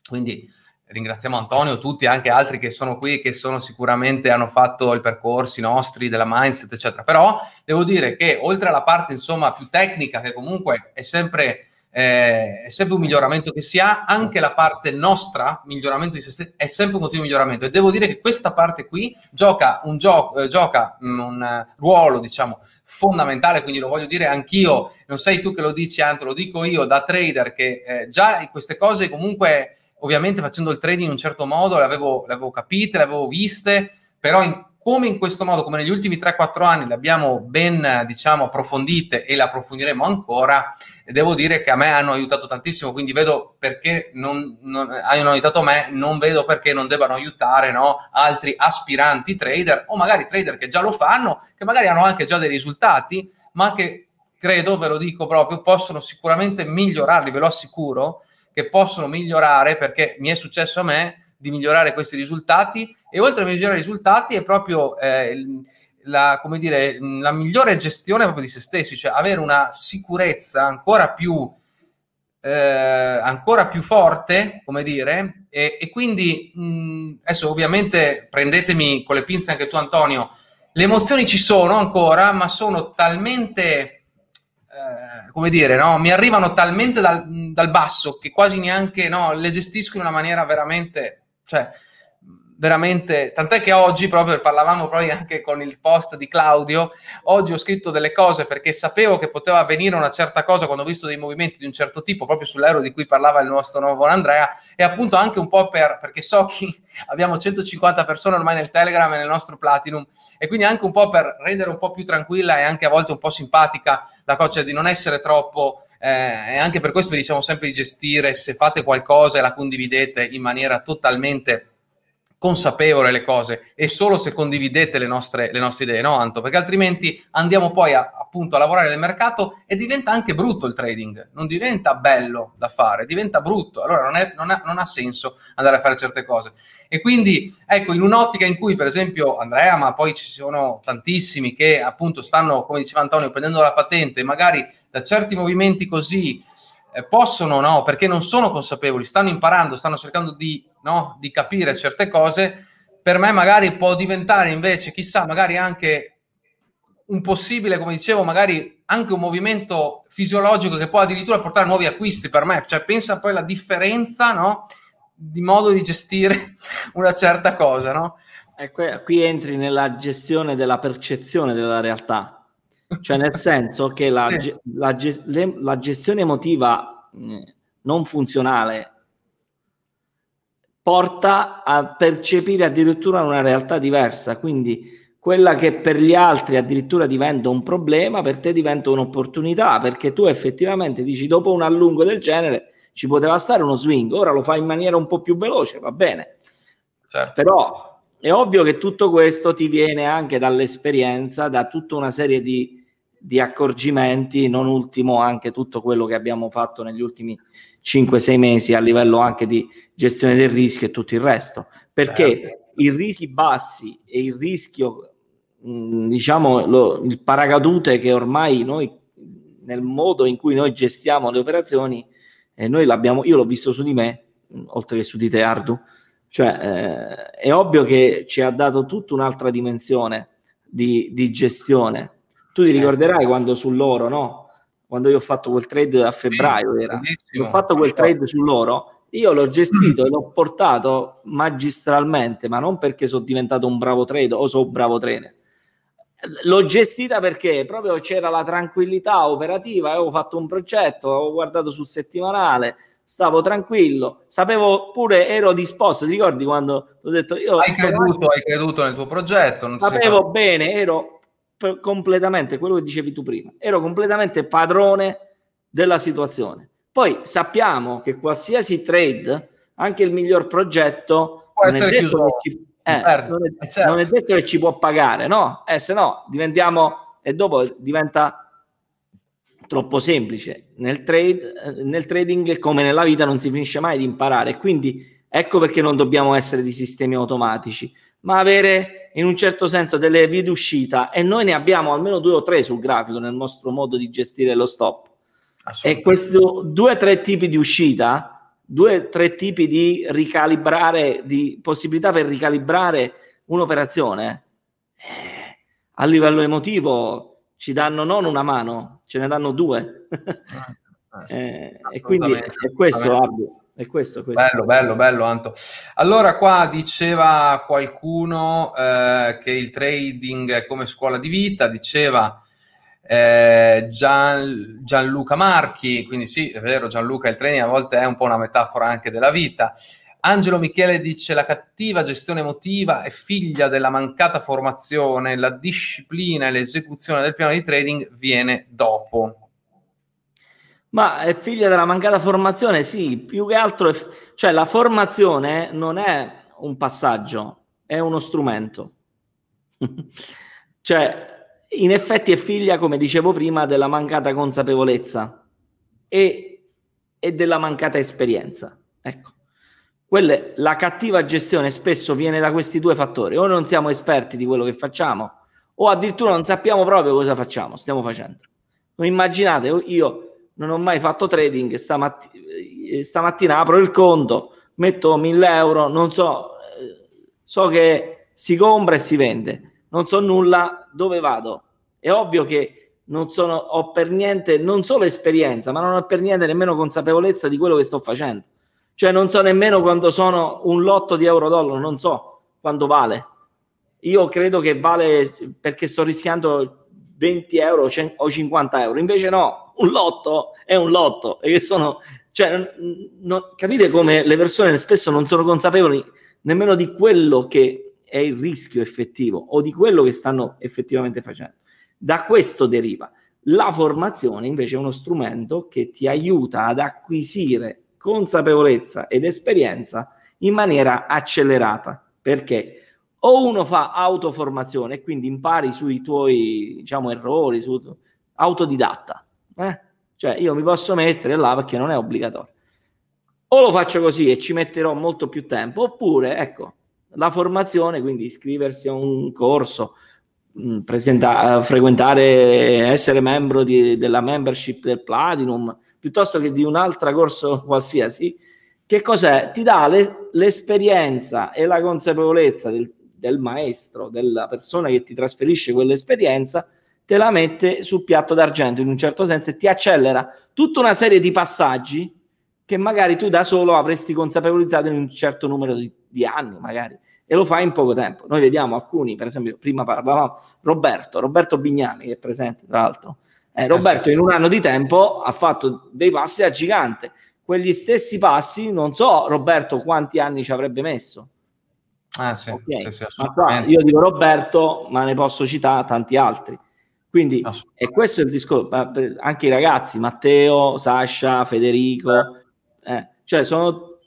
Quindi ringraziamo Antonio, tutti, anche altri che sono qui, che sono sicuramente, hanno fatto i percorsi nostri della mindset, eccetera. Però devo dire che oltre alla parte, insomma, più tecnica, che comunque è sempre un miglioramento che si ha, anche la parte nostra, miglioramento di se stesso, è sempre un motivo di miglioramento. E devo dire che questa parte qui gioca un ruolo, diciamo, fondamentale. Quindi lo voglio dire anch'io, non sei tu che lo dici, Anto, lo dico io da trader che già queste cose comunque, ovviamente facendo il trading in un certo modo, le avevo capite, le avevo viste, però come in questo modo, come negli ultimi 3-4 anni le abbiamo ben, diciamo, approfondite e le approfondiremo ancora, devo dire che a me hanno aiutato tantissimo, quindi vedo perché non hanno aiutato me, non vedo perché non debbano aiutare, no, altri aspiranti trader o magari trader che già lo fanno, che magari hanno anche già dei risultati, ma che credo, ve lo dico proprio, possono sicuramente migliorarli, ve lo assicuro, che possono migliorare, perché mi è successo a me di migliorare questi risultati. E oltre a migliorare i risultati è proprio la migliore gestione proprio di se stessi, cioè avere una sicurezza ancora più forte, come dire, e quindi adesso ovviamente prendetemi con le pinze anche tu, Antonio, le emozioni ci sono ancora, ma sono talmente mi arrivano talmente dal basso che quasi neanche, no, le gestisco in una maniera veramente, tant'è che oggi proprio parlavamo proprio anche con il post di Claudio, oggi ho scritto delle cose perché sapevo che poteva avvenire una certa cosa quando ho visto dei movimenti di un certo tipo, proprio sull'euro di cui parlava il nostro nuovo Andrea, e appunto anche un po' perché so che abbiamo 150 persone ormai nel Telegram e nel nostro Platinum, e quindi anche un po' per rendere un po' più tranquilla e anche a volte un po' simpatica la cosa, cioè di non essere troppo, e anche per questo vi diciamo sempre di gestire, se fate qualcosa e la condividete, in maniera totalmente consapevole le cose, e solo se condividete le nostre idee, no, Anto? Perché altrimenti andiamo poi appunto a lavorare nel mercato e diventa anche brutto il trading, non diventa bello da fare, diventa brutto, allora non ha senso andare a fare certe cose. E quindi ecco, in un'ottica in cui per esempio Andrea, ma poi ci sono tantissimi che appunto stanno, come diceva Antonio, prendendo la patente, magari da certi movimenti così possono, no, perché non sono consapevoli, stanno imparando, stanno cercando di capire certe cose, per me magari può diventare invece, chissà, magari anche un possibile, come dicevo, magari anche un movimento fisiologico che può addirittura portare nuovi acquisti per me, cioè pensa poi alla differenza, no, di modo di gestire una certa cosa, no? Qui entri nella gestione della percezione della realtà, cioè nel senso che la gestione emotiva non funzionale porta a percepire addirittura una realtà diversa, quindi quella che per gli altri addirittura diventa un problema, per te diventa un'opportunità, perché tu effettivamente dici, dopo un allungo del genere ci poteva stare uno swing, ora lo fai in maniera un po' più veloce, va bene, certo. Però è ovvio che tutto questo ti viene anche dall'esperienza, da tutta una serie di accorgimenti, non ultimo anche tutto quello che abbiamo fatto negli ultimi 5-6 mesi a livello anche di gestione del rischio e tutto il resto, perché i rischi bassi e il rischio, diciamo, il paracadute che ormai noi, nel modo in cui noi gestiamo le operazioni, noi l'abbiamo, io l'ho visto su di me, oltre che su di te, Ardu, cioè è ovvio che ci ha dato tutta un'altra dimensione di gestione. Tu ti ricorderai quando sull'oro, no? Quando io ho fatto quel trade a febbraio, ho fatto quel trade sull'oro, io l'ho gestito e l'ho portato magistralmente, ma non perché sono diventato un bravo trader o sono un bravo trader. L'ho gestita perché proprio c'era la tranquillità operativa, avevo fatto un progetto, avevo guardato sul settimanale, stavo tranquillo, sapevo pure, ero disposto, ti ricordi quando ho detto io hai creduto nel tuo progetto, non sapevo bene, ero completamente, quello che dicevi tu prima, ero completamente padrone della situazione. Poi sappiamo che qualsiasi trade, anche il miglior progetto, può essere chiuso, non è detto che ci può pagare, no? Se no diventiamo, e dopo diventa troppo semplice. Nel trading, come nella vita, non si finisce mai di imparare, quindi ecco perché non dobbiamo essere di sistemi automatici, ma avere in un certo senso delle vie d'uscita, e noi ne abbiamo almeno 2 o 3 sul grafico nel nostro modo di gestire lo stop. E questi 2 o 3 tipi di uscita, 2 o 3 tipi di ricalibrare, di possibilità per ricalibrare un'operazione, a livello emotivo ci danno non una mano, ce ne danno 2. E quindi è questo, È questo. Bello Anto. Allora qua diceva qualcuno che il trading è come scuola di vita, diceva Gianluca Marchi, quindi sì, è vero Gianluca, il trading a volte è un po' una metafora anche della vita. Angelo Michele dice: la cattiva gestione emotiva è figlia della mancata formazione, la disciplina e l'esecuzione del piano di trading viene dopo. Ma è figlia della mancata formazione, sì, più che altro, cioè la formazione non è un passaggio, è uno strumento. Cioè, in effetti è figlia, come dicevo prima, della mancata consapevolezza e della mancata esperienza. Ecco, la cattiva gestione spesso viene da questi 2 fattori: o non siamo esperti di quello che facciamo, o addirittura non sappiamo proprio cosa facciamo, stiamo facendo. Non immaginate, io non ho mai fatto trading, stamattina apro il conto, metto 1.000 euro, non so che si compra e si vende, non so nulla, dove vado? È ovvio che ho per niente, non solo esperienza, ma non ho per niente nemmeno consapevolezza di quello che sto facendo. Cioè non so nemmeno quando sono un lotto di euro-dollaro, non so quanto vale. Io credo che vale, perché sto rischiando 20 euro o 50 euro, invece no. Un lotto è un lotto, e che sono, cioè, capite come le persone spesso non sono consapevoli nemmeno di quello che è il rischio effettivo o di quello che stanno effettivamente facendo. Da questo deriva. La formazione invece è uno strumento che ti aiuta ad acquisire consapevolezza ed esperienza in maniera accelerata, perché o uno fa autoformazione e quindi impari sui tuoi, diciamo, errori, autodidatta. Cioè io mi posso mettere là perché non è obbligatorio, o lo faccio così e ci metterò molto più tempo, oppure ecco la formazione, quindi iscriversi a un corso, frequentare, essere membro della membership del Platinum piuttosto che di un altro corso qualsiasi. Che cos'è? Ti dà l'esperienza e la consapevolezza del maestro, della persona che ti trasferisce quell'esperienza, te la mette sul piatto d'argento in un certo senso e ti accelera tutta una serie di passaggi che magari tu da solo avresti consapevolizzato in un certo numero di anni magari, e lo fai in poco tempo. Noi vediamo alcuni, per esempio prima parlavamo Roberto Bignami, che è presente tra l'altro, Roberto in un anno di tempo ha fatto dei passi da gigante. Quegli stessi passi non so Roberto quanti anni ci avrebbe messo. Ma qua io dico Roberto, ma ne posso citare tanti altri. Quindi, e questo è il discorso, anche i ragazzi, Matteo, Sasha, Federico, cioè sono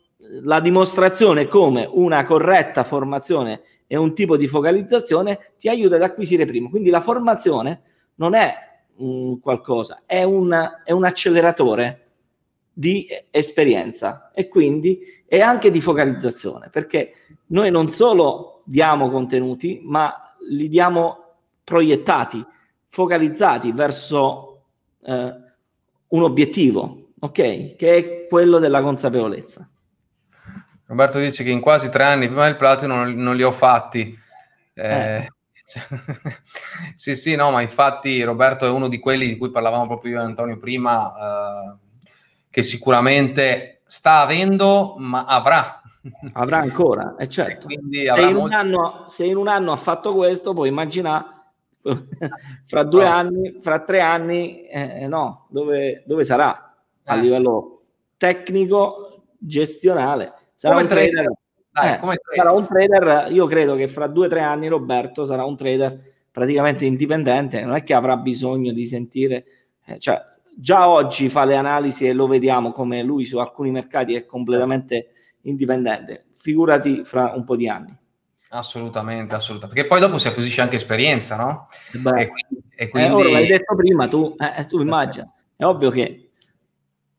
la dimostrazione come una corretta formazione e un tipo di focalizzazione ti aiuta ad acquisire prima. Quindi la formazione non è qualcosa, è un acceleratore di esperienza e quindi è anche di focalizzazione, perché noi non solo diamo contenuti, ma li diamo proiettati, focalizzati verso un obiettivo, ok? Che è quello della consapevolezza. Roberto dice che in quasi 3 anni prima del platino non li ho fatti. Sì, no, ma infatti Roberto è uno di quelli di cui parlavamo proprio io e Antonio prima, che sicuramente sta avendo, ma avrà ancora, è certo. Quindi avrà se in un anno ha fatto questo, puoi immaginare fra 2 anni, fra 3 anni, no, dove sarà a livello tecnico, gestionale? Sarà come un trader. Sarà un trader. Io credo che fra 2 o 3 anni Roberto sarà un trader praticamente indipendente, non è che avrà bisogno di sentire, cioè già oggi fa le analisi e lo vediamo come lui su alcuni mercati è completamente indipendente, figurati fra un po' di anni. Assolutamente, perché poi dopo si acquisisce anche esperienza, no? E quindi... ora l'hai detto prima tu immagina, è ovvio che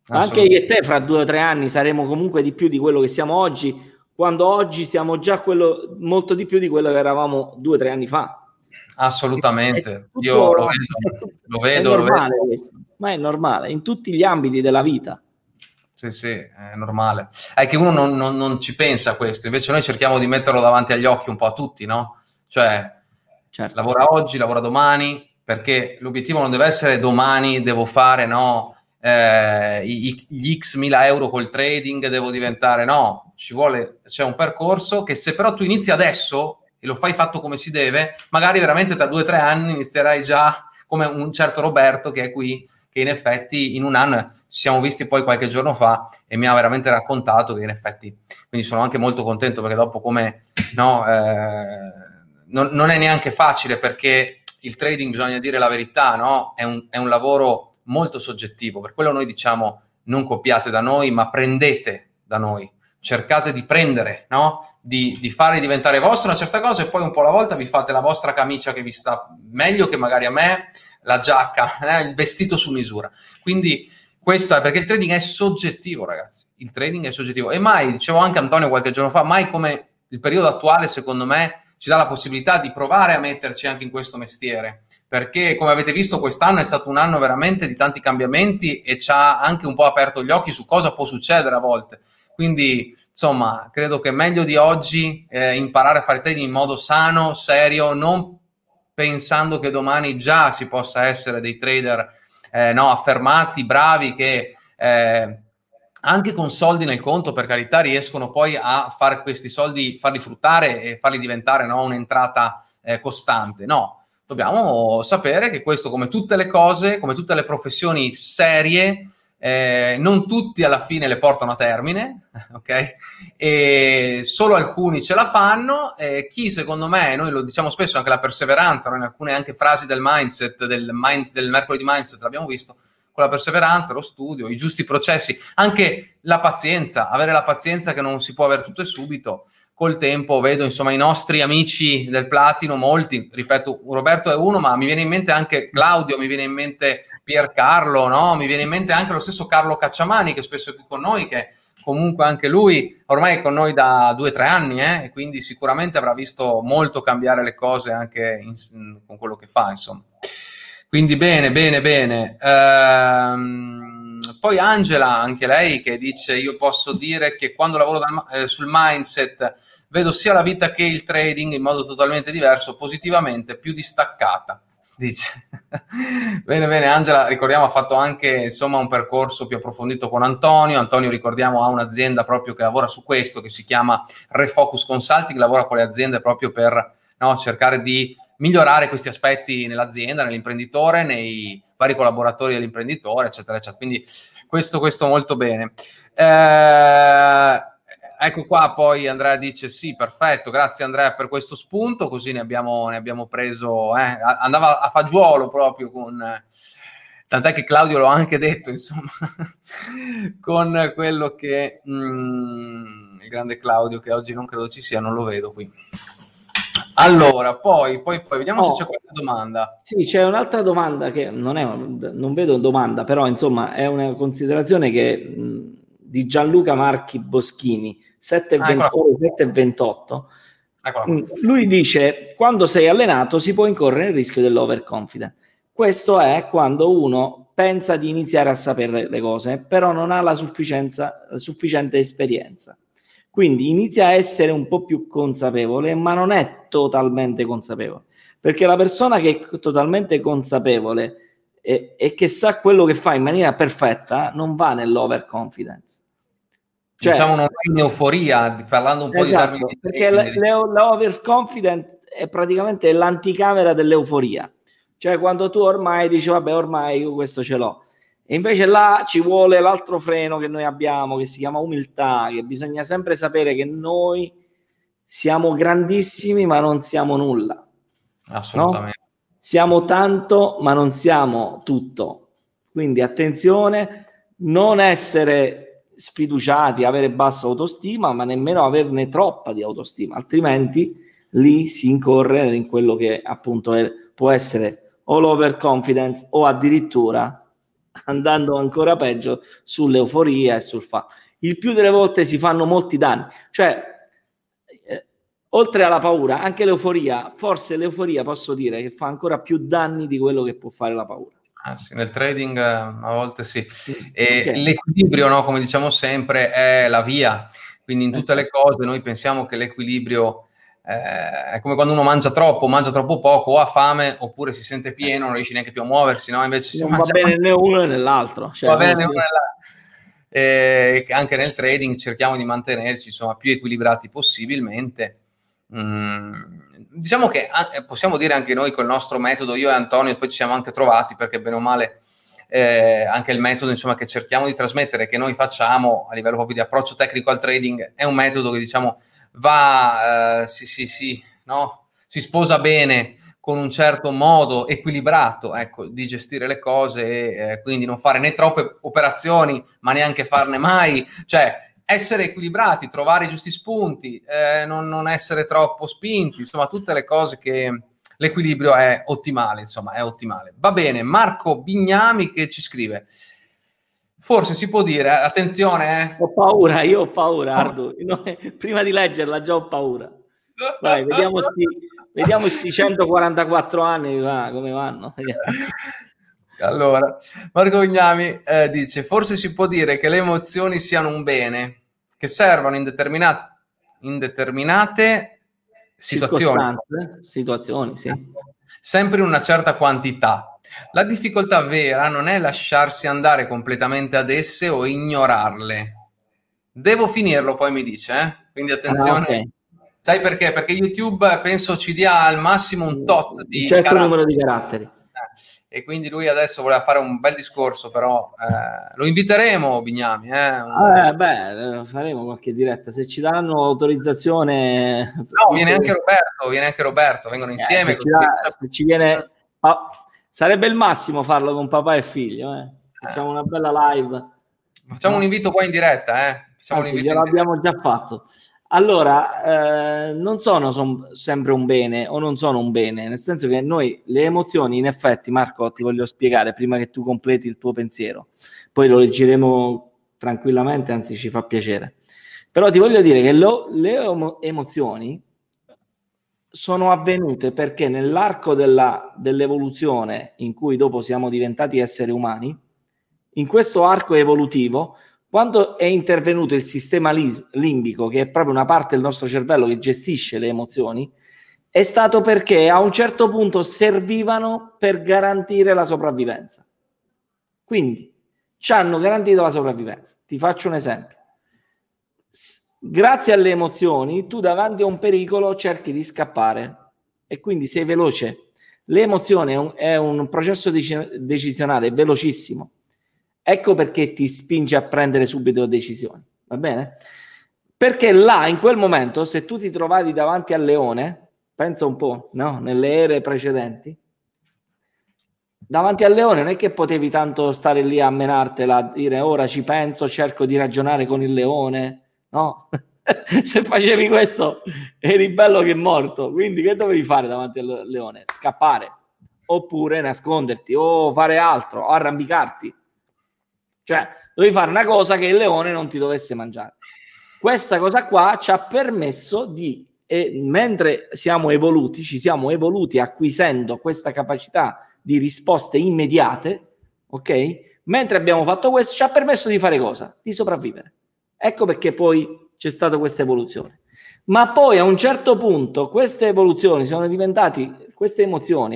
anche io e te fra 2 o 3 anni saremo comunque di più di quello che siamo oggi, quando oggi siamo già quello, molto di più di quello che eravamo 2 o 3 anni fa. Assolutamente, io lo vedo. Questo. Ma è normale, in tutti gli ambiti della vita. Sì, sì, è normale. È che uno non ci pensa a questo, invece noi cerchiamo di metterlo davanti agli occhi un po' a tutti, no? Cioè, certo. Lavora oggi, lavora domani, perché l'obiettivo non deve essere domani devo fare, no, gli x mila euro col trading, devo diventare, no, ci vuole, c'è un percorso che se però tu inizi adesso e lo fai fatto come si deve, magari veramente tra 2 o 3 anni inizierai già come un certo Roberto che è qui, che in effetti in un anno ci siamo visti poi qualche giorno fa e mi ha veramente raccontato che in effetti, quindi sono anche molto contento perché dopo come no, non è neanche facile, perché il trading, bisogna dire la verità, no, è un lavoro molto soggettivo, per quello noi diciamo non copiate da noi ma prendete da noi, cercate di prendere, no, di fare diventare vostra una certa cosa e poi un po' alla volta vi fate la vostra camicia che vi sta meglio che magari a me, la giacca, il vestito su misura. Quindi questo è perché il trading è soggettivo, ragazzi. Il trading è soggettivo. E mai, dicevo anche Antonio qualche giorno fa, mai come il periodo attuale, secondo me, ci dà la possibilità di provare a metterci anche in questo mestiere. Perché, come avete visto, quest'anno è stato un anno veramente di tanti cambiamenti e ci ha anche un po' aperto gli occhi su cosa può succedere a volte. Quindi, insomma, credo che è meglio di oggi imparare a fare trading in modo sano, serio, non pensando che domani già si possa essere dei trader affermati, bravi, che anche con soldi nel conto, per carità, riescono poi a fare questi soldi, farli fruttare e farli diventare un'entrata costante. No, dobbiamo sapere che questo, come tutte le cose, come tutte le professioni serie, non tutti alla fine le portano a termine, ok? E solo alcuni ce la fanno. Chi, secondo me, noi lo diciamo spesso, anche la perseveranza, in alcune anche frasi del mercoledì mindset l'abbiamo visto, con la perseveranza, lo studio, i giusti processi, anche la pazienza, avere la pazienza che non si può avere tutto e subito. Col tempo vedo, insomma, i nostri amici del platino, molti, ripeto, Roberto è uno, ma mi viene in mente anche Claudio, mi viene in mente Piercarlo, no? Mi viene in mente anche lo stesso Carlo Cacciamani, che spesso è qui con noi, che comunque anche lui ormai è con noi da 2 o 3 anni, e quindi sicuramente avrà visto molto cambiare le cose anche con quello che fa, insomma. Quindi bene. Poi Angela, anche lei, che dice: io posso dire che quando lavoro sul mindset vedo sia la vita che il trading in modo totalmente diverso, positivamente, più distaccata. Dice bene Angela, ricordiamo ha fatto anche, insomma, un percorso più approfondito con Antonio, ricordiamo ha un'azienda proprio che lavora su questo, che si chiama Refocus Consulting, lavora con le aziende proprio per cercare di migliorare questi aspetti nell'azienda, nell'imprenditore, nei vari collaboratori dell'imprenditore, eccetera eccetera. Quindi questo molto bene. Ecco qua, poi Andrea dice sì, perfetto, grazie Andrea per questo spunto, così ne abbiamo preso, andava a fagiolo proprio con, tant'è che Claudio l'ho anche detto, insomma, con quello che il grande Claudio, che oggi non credo ci sia, non lo vedo qui. Allora, poi vediamo se c'è qualche domanda. Sì, c'è un'altra domanda che non vedo domanda, però insomma è una considerazione che di Gianluca Marchi Boschini, 728. Lui dice: quando sei allenato si può incorrere nel rischio dell'overconfidence. Questo è quando uno pensa di iniziare a sapere le cose, però non ha la sufficiente esperienza. Quindi inizia a essere un po' più consapevole, ma non è totalmente consapevole. Perché la persona che è totalmente consapevole e che sa quello che fa in maniera perfetta non va nell'overconfidence. Cioè, diciamo, non è in euforia, parlando un po' di termini, perché l'overconfident è praticamente l'anticamera dell'euforia, cioè quando tu ormai dici vabbè, ormai io questo ce l'ho, e invece là ci vuole l'altro freno che noi abbiamo, che si chiama umiltà, che bisogna sempre sapere che noi siamo grandissimi ma non siamo nulla, assolutamente, no? Siamo tanto ma non siamo tutto, quindi attenzione, non essere sfiduciati, avere bassa autostima, ma nemmeno averne troppa di autostima, altrimenti lì si incorre in quello che appunto può essere o l'overconfidence o addirittura, andando ancora peggio, sull'euforia e sul il più delle volte si fanno molti danni. Cioè, oltre alla paura, anche l'euforia, forse l'euforia posso dire che fa ancora più danni di quello che può fare la paura. Ah, sì, nel trading a volte sì. E okay. L'equilibrio, no, come diciamo sempre, è la via. Quindi in tutte le cose noi pensiamo che l'equilibrio è come quando uno mangia troppo poco, o ha fame oppure si sente pieno, non riesce neanche più a muoversi, no? Invece non va bene né uno né l'altro. Cioè, va bene né uno né l'altro. Anche nel trading cerchiamo di mantenerci, insomma, più equilibrati possibilmente. Diciamo che possiamo dire anche noi col nostro metodo, io e Antonio, e poi ci siamo anche trovati, perché bene o male anche il metodo, insomma, che cerchiamo di trasmettere, che noi facciamo a livello proprio di approccio tecnico al trading, è un metodo che, diciamo, va no? Si sposa bene con un certo modo equilibrato, ecco, di gestire le cose, quindi non fare né troppe operazioni ma neanche farne mai, cioè essere equilibrati, trovare i giusti spunti, non essere troppo spinti, insomma tutte le cose che l'equilibrio è ottimale, insomma è ottimale. Va bene, Marco Bignami che ci scrive: forse si può dire, attenzione. Io ho paura, Ardu, prima di leggerla già ho paura. Vai, vediamo sti 144 anni come vanno. Allora, Marco Vignami dice: forse si può dire che le emozioni siano un bene, che servano in determinate situazioni, sì. Sempre in una certa quantità. La difficoltà vera non è lasciarsi andare completamente ad esse o ignorarle. Devo finirlo, poi mi dice, quindi attenzione. Ah, okay. Sai perché? Perché YouTube penso ci dia al massimo un tot di un certo numero di caratteri. E quindi lui adesso voleva fare un bel discorso, però lo inviteremo, Bignami. Faremo qualche diretta, se ci daranno autorizzazione. No, viene anche Roberto, vengono insieme. Se ci viene... sarebbe il massimo farlo con papà e figlio, Facciamo una bella live. Facciamo un invito qua in diretta, L'abbiamo già fatto. Allora, non sono sempre un bene o non sono un bene, nel senso che noi le emozioni, in effetti, Marco, ti voglio spiegare prima che tu completi il tuo pensiero, poi lo leggeremo tranquillamente, anzi ci fa piacere, però ti voglio dire che le emozioni sono avvenute perché nell'arco dell'evoluzione in cui dopo siamo diventati esseri umani, in questo arco evolutivo, quando è intervenuto il sistema limbico, che è proprio una parte del nostro cervello che gestisce le emozioni, è stato perché a un certo punto servivano per garantire la sopravvivenza. Quindi ci hanno garantito la sopravvivenza. Ti faccio un esempio. Grazie alle emozioni, tu davanti a un pericolo cerchi di scappare e quindi sei veloce. L'emozione è un processo decisionale velocissimo. Ecco perché ti spinge a prendere subito decisioni, va bene? Perché là, in quel momento, se tu ti trovavi davanti al leone, pensa un po', no? Nelle ere precedenti, davanti al leone non è che potevi tanto stare lì a menartela, a dire ora ci penso, cerco di ragionare con il leone, no? Se facevi questo eri bello che morto, quindi che dovevi fare davanti al leone? Scappare, oppure nasconderti, o fare altro, o arrambicarti. Cioè, dovevi fare una cosa che il leone non ti dovesse mangiare. Questa cosa qua ci ha permesso di, mentre siamo evoluti, ci siamo evoluti acquisendo questa capacità di risposte immediate, ok? Mentre abbiamo fatto questo, ci ha permesso di fare cosa? Di sopravvivere. Ecco perché poi c'è stata questa evoluzione. Ma poi a un certo punto queste emozioni,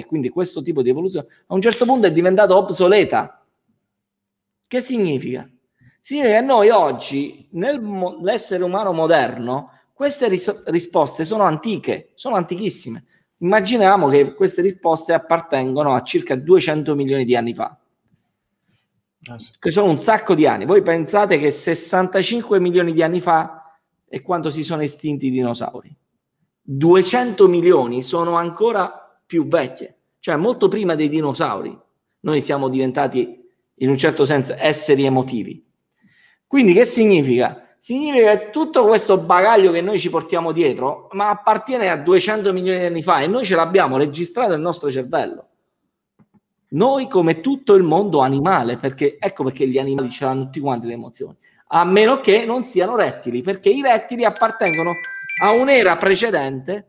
quindi questo tipo di evoluzione, a un certo punto è diventata obsoleta. Che significa? Significa che noi oggi, nell'essere umano moderno, queste risposte sono antiche, sono antichissime. Immaginiamo che queste risposte appartengono a circa 200 milioni di anni fa, che sono un sacco di anni. Voi pensate che 65 milioni di anni fa è quando si sono estinti i dinosauri. 200 milioni sono ancora più vecchie, cioè molto prima dei dinosauri noi siamo diventati, in un certo senso, esseri emotivi. Quindi che significa? Significa che tutto questo bagaglio che noi ci portiamo dietro, ma appartiene a 200 milioni di anni fa, e noi ce l'abbiamo registrato nel nostro cervello. Noi come tutto il mondo animale, perché ecco perché gli animali ce l'hanno tutti quanti le emozioni, a meno che non siano rettili, perché i rettili appartengono a un'era precedente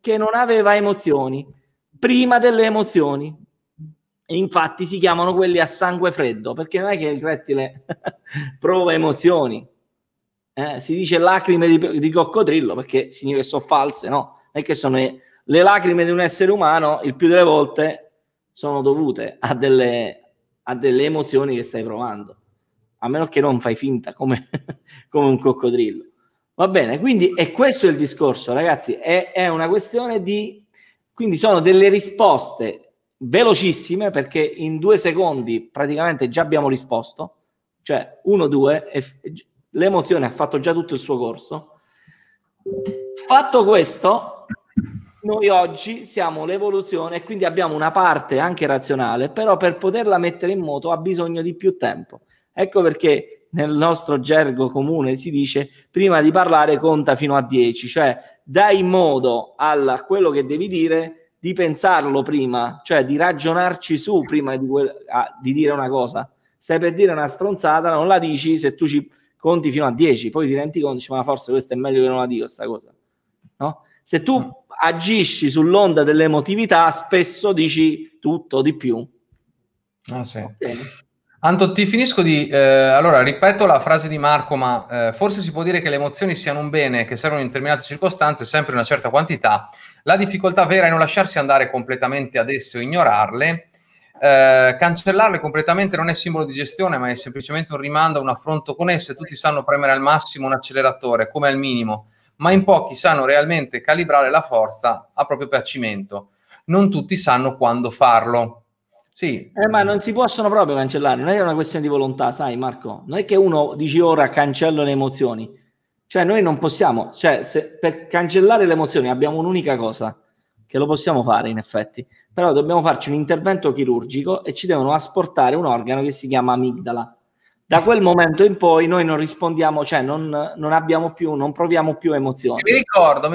che non aveva emozioni, prima delle emozioni. E infatti si chiamano quelli a sangue freddo, perché non è che il rettile prova emozioni. Si dice lacrime di coccodrillo perché significa che sono false, no? Non è che sono le lacrime di un essere umano, il più delle volte sono dovute a delle emozioni che stai provando, a meno che non fai finta come un coccodrillo. Va bene, quindi è questo il discorso, ragazzi, è una questione di... Quindi sono delle risposte velocissime, perché in 2 secondi praticamente già abbiamo risposto, cioè 1, 2, e l'emozione ha fatto già tutto il suo corso. Fatto questo, noi oggi siamo l'evoluzione e quindi abbiamo una parte anche razionale, però per poterla mettere in moto ha bisogno di più tempo. Ecco perché... nel nostro gergo comune si dice prima di parlare conta fino a 10, cioè dai modo a quello che devi dire di pensarlo prima, cioè di ragionarci su prima di dire una cosa. Stai per dire una stronzata, non la dici se tu ci conti fino a 10, poi ti rendi conto, ma forse questa è meglio che non la dico sta cosa, no? Se tu agisci sull'onda dell'emotività spesso dici tutto di più. Ah sì. Okay. Anto, ti finisco di... allora, ripeto la frase di Marco, ma forse si può dire che le emozioni siano un bene che servono in determinate circostanze, sempre in una certa quantità. La difficoltà vera è non lasciarsi andare completamente ad esse o ignorarle. Cancellarle completamente non è simbolo di gestione, ma è semplicemente un rimando, un affronto con esse. Tutti sanno premere al massimo un acceleratore, come al minimo, ma in pochi sanno realmente calibrare la forza a proprio piacimento. Non tutti sanno quando farlo. Sì. Ma non si possono proprio cancellare, non è una questione di volontà, sai Marco, non è che uno dici ora cancello le emozioni, cioè noi non possiamo, cioè se per cancellare le emozioni abbiamo un'unica cosa che lo possiamo fare in effetti, però dobbiamo farci un intervento chirurgico e ci devono asportare un organo che si chiama amigdala. Da quel momento in poi noi non rispondiamo, cioè non abbiamo più, non proviamo più emozioni. Mi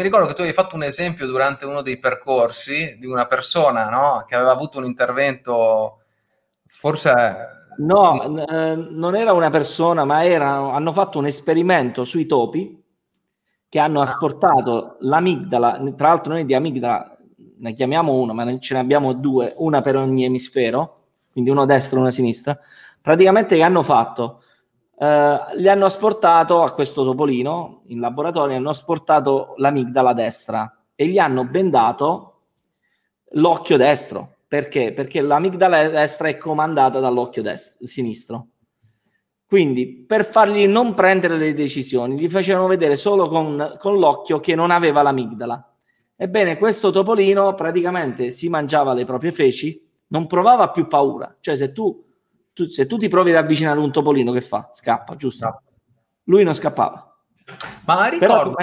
ricordo che tu hai fatto un esempio durante uno dei percorsi di una persona, no? Che aveva avuto un intervento, forse... No, non era una persona, ma hanno fatto un esperimento sui topi che hanno asportato l'amigdala, tra l'altro noi di amigdala ne chiamiamo una, ma ce ne abbiamo 2, una per ogni emisfero, quindi uno a destra e una a sinistra. Praticamente che hanno fatto? Gli hanno asportato a questo topolino in laboratorio, hanno asportato l'amigdala destra e gli hanno bendato l'occhio destro. Perché? Perché l'amigdala destra è comandata dall'occhio sinistro. Quindi per fargli non prendere le decisioni gli facevano vedere solo con l'occhio che non aveva l'amigdala. Ebbene, questo topolino praticamente si mangiava le proprie feci, non provava più paura. Cioè se tu ti provi ad avvicinare un topolino, che fa? Scappa, giusto? Lui non scappava. Ma ricordo,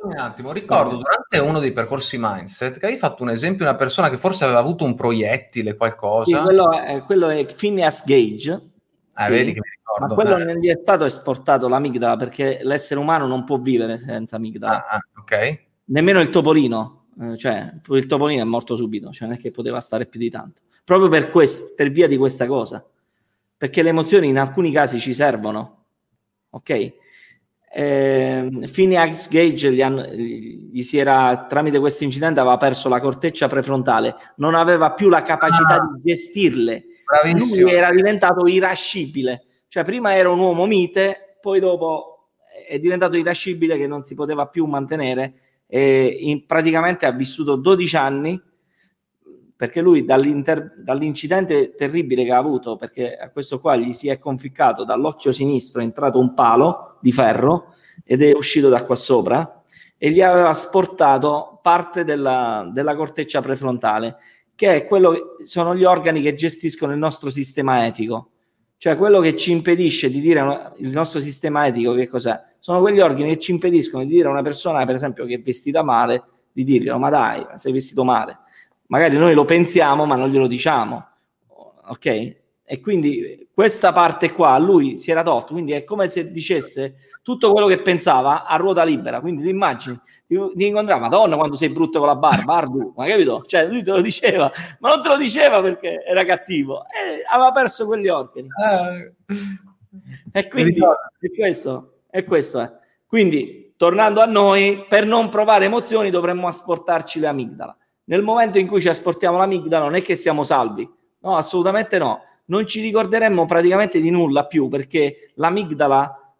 durante uno dei percorsi mindset che avevi fatto un esempio di una persona che forse aveva avuto un proiettile, qualcosa. Sì, quello è Phineas Gage. Sì, vedi che mi ricordo. Ma quello non gli è stato esportato l'amigdala, perché l'essere umano non può vivere senza amigdala. Ah, ok. Nemmeno il topolino. Cioè, il topolino è morto subito, cioè non è che poteva stare più di tanto. Proprio per via di questa cosa. Perché le emozioni in alcuni casi ci servono, ok? Phineas Gage gli si era, tramite questo incidente, aveva perso la corteccia prefrontale, non aveva più la capacità di gestirle. Bravissimo. Lui era diventato irascibile, cioè prima era un uomo mite, poi dopo è diventato irascibile che non si poteva più mantenere e praticamente ha vissuto 12 anni. Perché lui dall'incidente terribile che ha avuto, perché a questo qua gli si è conficcato dall'occhio sinistro, è entrato un palo di ferro ed è uscito da qua sopra e gli aveva asportato parte della corteccia prefrontale, che è quello che sono gli organi che gestiscono il nostro sistema etico, cioè quello che ci impedisce di dire il nostro sistema etico che cos'è? Sono quegli organi che ci impediscono di dire a una persona, per esempio, che è vestita male, di dirglielo, ma dai, sei vestito male. Magari noi lo pensiamo, ma non glielo diciamo, ok? E quindi questa parte qua lui si era tolto, quindi è come se dicesse tutto quello che pensava a ruota libera, quindi ti immagini, ti incontrava, Madonna quando sei brutto con la barba, Ardu, ma capito? Cioè lui te lo diceva, ma non te lo diceva perché era cattivo, e aveva perso quegli organi. E quindi, è questo è. Quindi Tornando a noi, per non provare emozioni dovremmo asportarci le amigdala. Nel momento in cui ci asportiamo l'amigdala non è che siamo salvi, no, assolutamente no. Non ci ricorderemmo praticamente di nulla più, perché l'amigdala,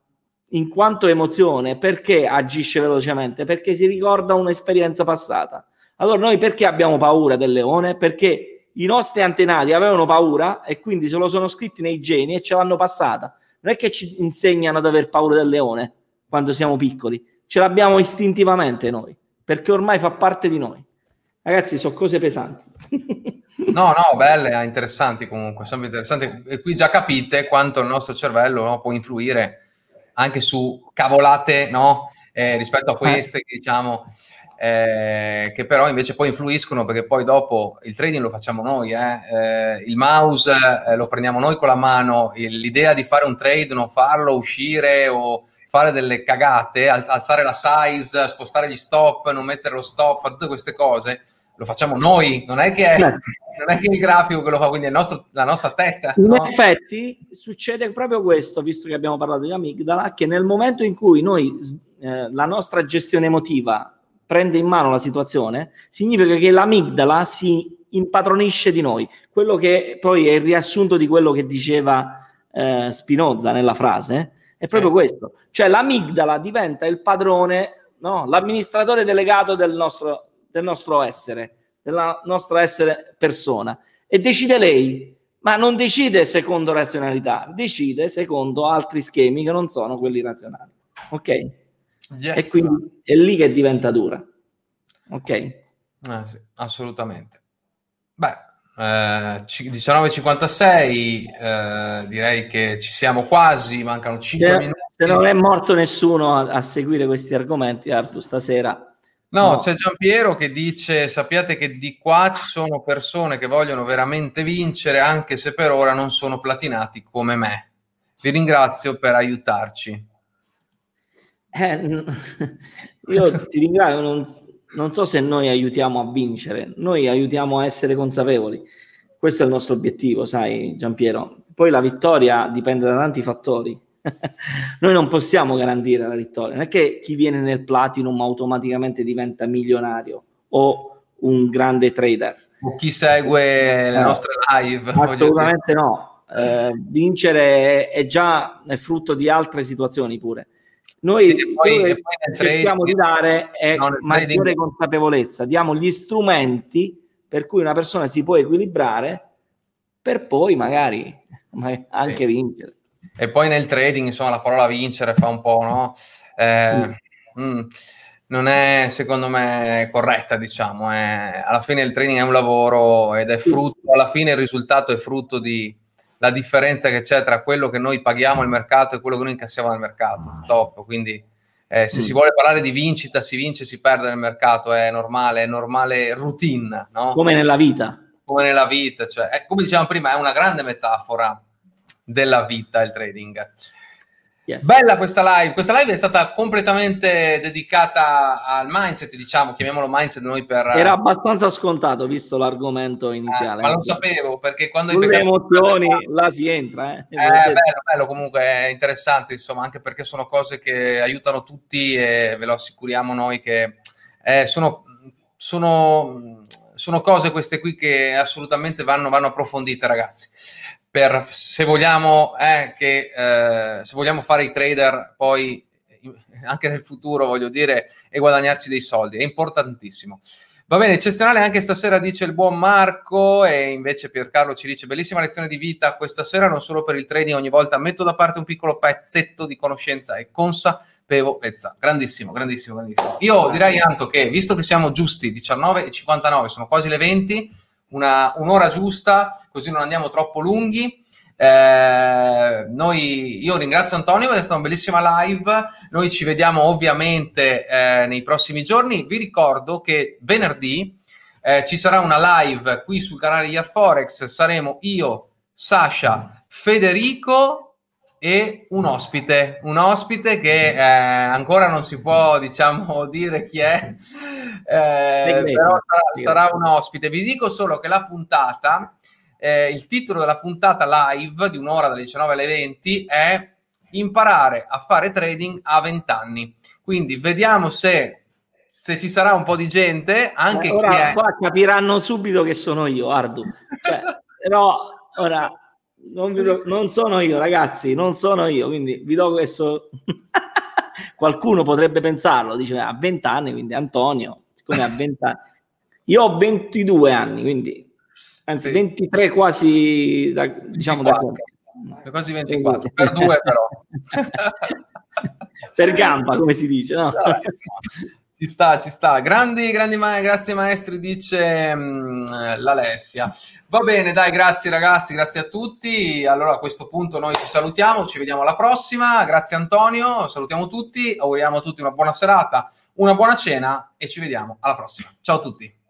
in quanto emozione, perché agisce velocemente? Perché si ricorda un'esperienza passata. Allora noi perché abbiamo paura del leone? Perché i nostri antenati avevano paura e quindi se lo sono scritti nei geni e ce l'hanno passata. Non è che ci insegnano ad aver paura del leone quando siamo piccoli, ce l'abbiamo istintivamente noi, perché ormai fa parte di noi. Ragazzi, sono cose pesanti. No, belle, interessanti comunque, sempre interessanti. E qui già capite quanto il nostro cervello, no, può influire anche su cavolate, no? Rispetto a queste, diciamo, che però invece poi influiscono, perché poi dopo il trading lo facciamo noi, il mouse lo prendiamo noi con la mano, l'idea di fare un trade, non farlo, uscire o fare delle cagate, alzare la size, spostare gli stop, non mettere lo stop, fare tutte queste cose lo facciamo noi, non è che il grafico che lo fa, quindi è la nostra testa. In effetti succede proprio questo, visto che abbiamo parlato di amigdala, che nel momento in cui noi, la nostra gestione emotiva prende in mano la situazione, significa che l'amigdala si impadronisce di noi, quello che poi è il riassunto di quello che diceva Spinoza nella frase, è proprio questo, cioè l'amigdala diventa il padrone, no? L'amministratore delegato del nostro essere, della nostra essere persona, e decide lei, ma non decide secondo razionalità, decide secondo altri schemi che non sono quelli razionali, ok? Yes. E quindi è lì che diventa dura, ok? Sì, assolutamente. Beh, 19:56, direi che ci siamo quasi, mancano 5 minuti. Se non è morto nessuno a seguire questi argomenti, Artu, stasera... No, c'è Giampiero che dice: sappiate che di qua ci sono persone che vogliono veramente vincere, anche se per ora non sono platinati come me. Vi ringrazio per aiutarci. Io ti ringrazio, non so se noi aiutiamo a vincere, noi aiutiamo a essere consapevoli. Questo è il nostro obiettivo, sai Giampiero. Poi la vittoria dipende da tanti fattori. Noi non possiamo garantire la vittoria, non è che chi viene nel platinum automaticamente diventa milionario o un grande trader o chi segue le nostre live, assolutamente no. Vincere è già frutto di altre situazioni pure. Noi cerchiamo di dare maggiore consapevolezza, diamo gli strumenti per cui una persona si può equilibrare per poi magari anche vincere. E poi nel trading, insomma, la parola vincere fa un po', no? Non è, secondo me, corretta, diciamo. Alla fine il trading è un lavoro ed è frutto, alla fine il risultato è frutto di la differenza che c'è tra quello che noi paghiamo al mercato e quello che noi incassiamo al mercato. Top. Quindi se si vuole parlare di vincita, si vince e si perde nel mercato, è normale routine, no? Come nella vita. Come nella vita, cioè, come dicevamo prima, è una grande metafora della vita il trading. Yes. Bella questa live è stata completamente dedicata al mindset, diciamo, chiamiamolo mindset noi per... Era abbastanza scontato visto l'argomento iniziale, ma lo sapevo, perché quando le emozioni là si entra, bello, comunque è interessante, insomma, anche perché sono cose che aiutano tutti e ve lo assicuriamo noi che sono cose queste qui che assolutamente vanno approfondite, ragazzi. Per se vogliamo fare i trader poi anche nel futuro, voglio dire, e guadagnarci dei soldi, è importantissimo. Va bene, eccezionale anche stasera, dice il buon Marco. E invece Piercarlo ci dice: bellissima lezione di vita questa sera, non solo per il trading, ogni volta metto da parte un piccolo pezzetto di conoscenza e consapevolezza. Grandissimo. Io direi, Anto, che visto che siamo giusti 19:59, sono quasi le 20, un'ora giusta, così non andiamo troppo lunghi. Io ringrazio Antonio, è stata una bellissima live. Noi ci vediamo ovviamente nei prossimi giorni. Vi ricordo che venerdì ci sarà una live qui sul canale Iarforex. Saremo io, Sasha, Federico e un ospite che ancora non si può, diciamo, dire chi è, però sarà un ospite. Vi dico solo che la puntata, il titolo della puntata live di un'ora dalle 19 alle 20 è: imparare a fare trading a 20 anni. Quindi vediamo se ci sarà un po' di gente, anche ora, chi è... Qua capiranno subito che sono io, Ardu. Cioè, però ora non sono io, ragazzi, non sono io, quindi vi do questo... Qualcuno potrebbe pensarlo, dice a 20 anni, quindi Antonio, siccome ha 20 anni... Io ho 22 anni, quindi... Anzi, sì. 23 quasi, da, diciamo, 24. Da quasi 24, per due però. Per gamba, come si dice, no? No, ci sta. Grandi grazie maestri, dice l'Alessia. Va bene, dai, grazie ragazzi, grazie a tutti. Allora a questo punto noi ci salutiamo, ci vediamo alla prossima. Grazie Antonio, salutiamo tutti, auguriamo a tutti una buona serata, una buona cena e ci vediamo alla prossima. Ciao a tutti.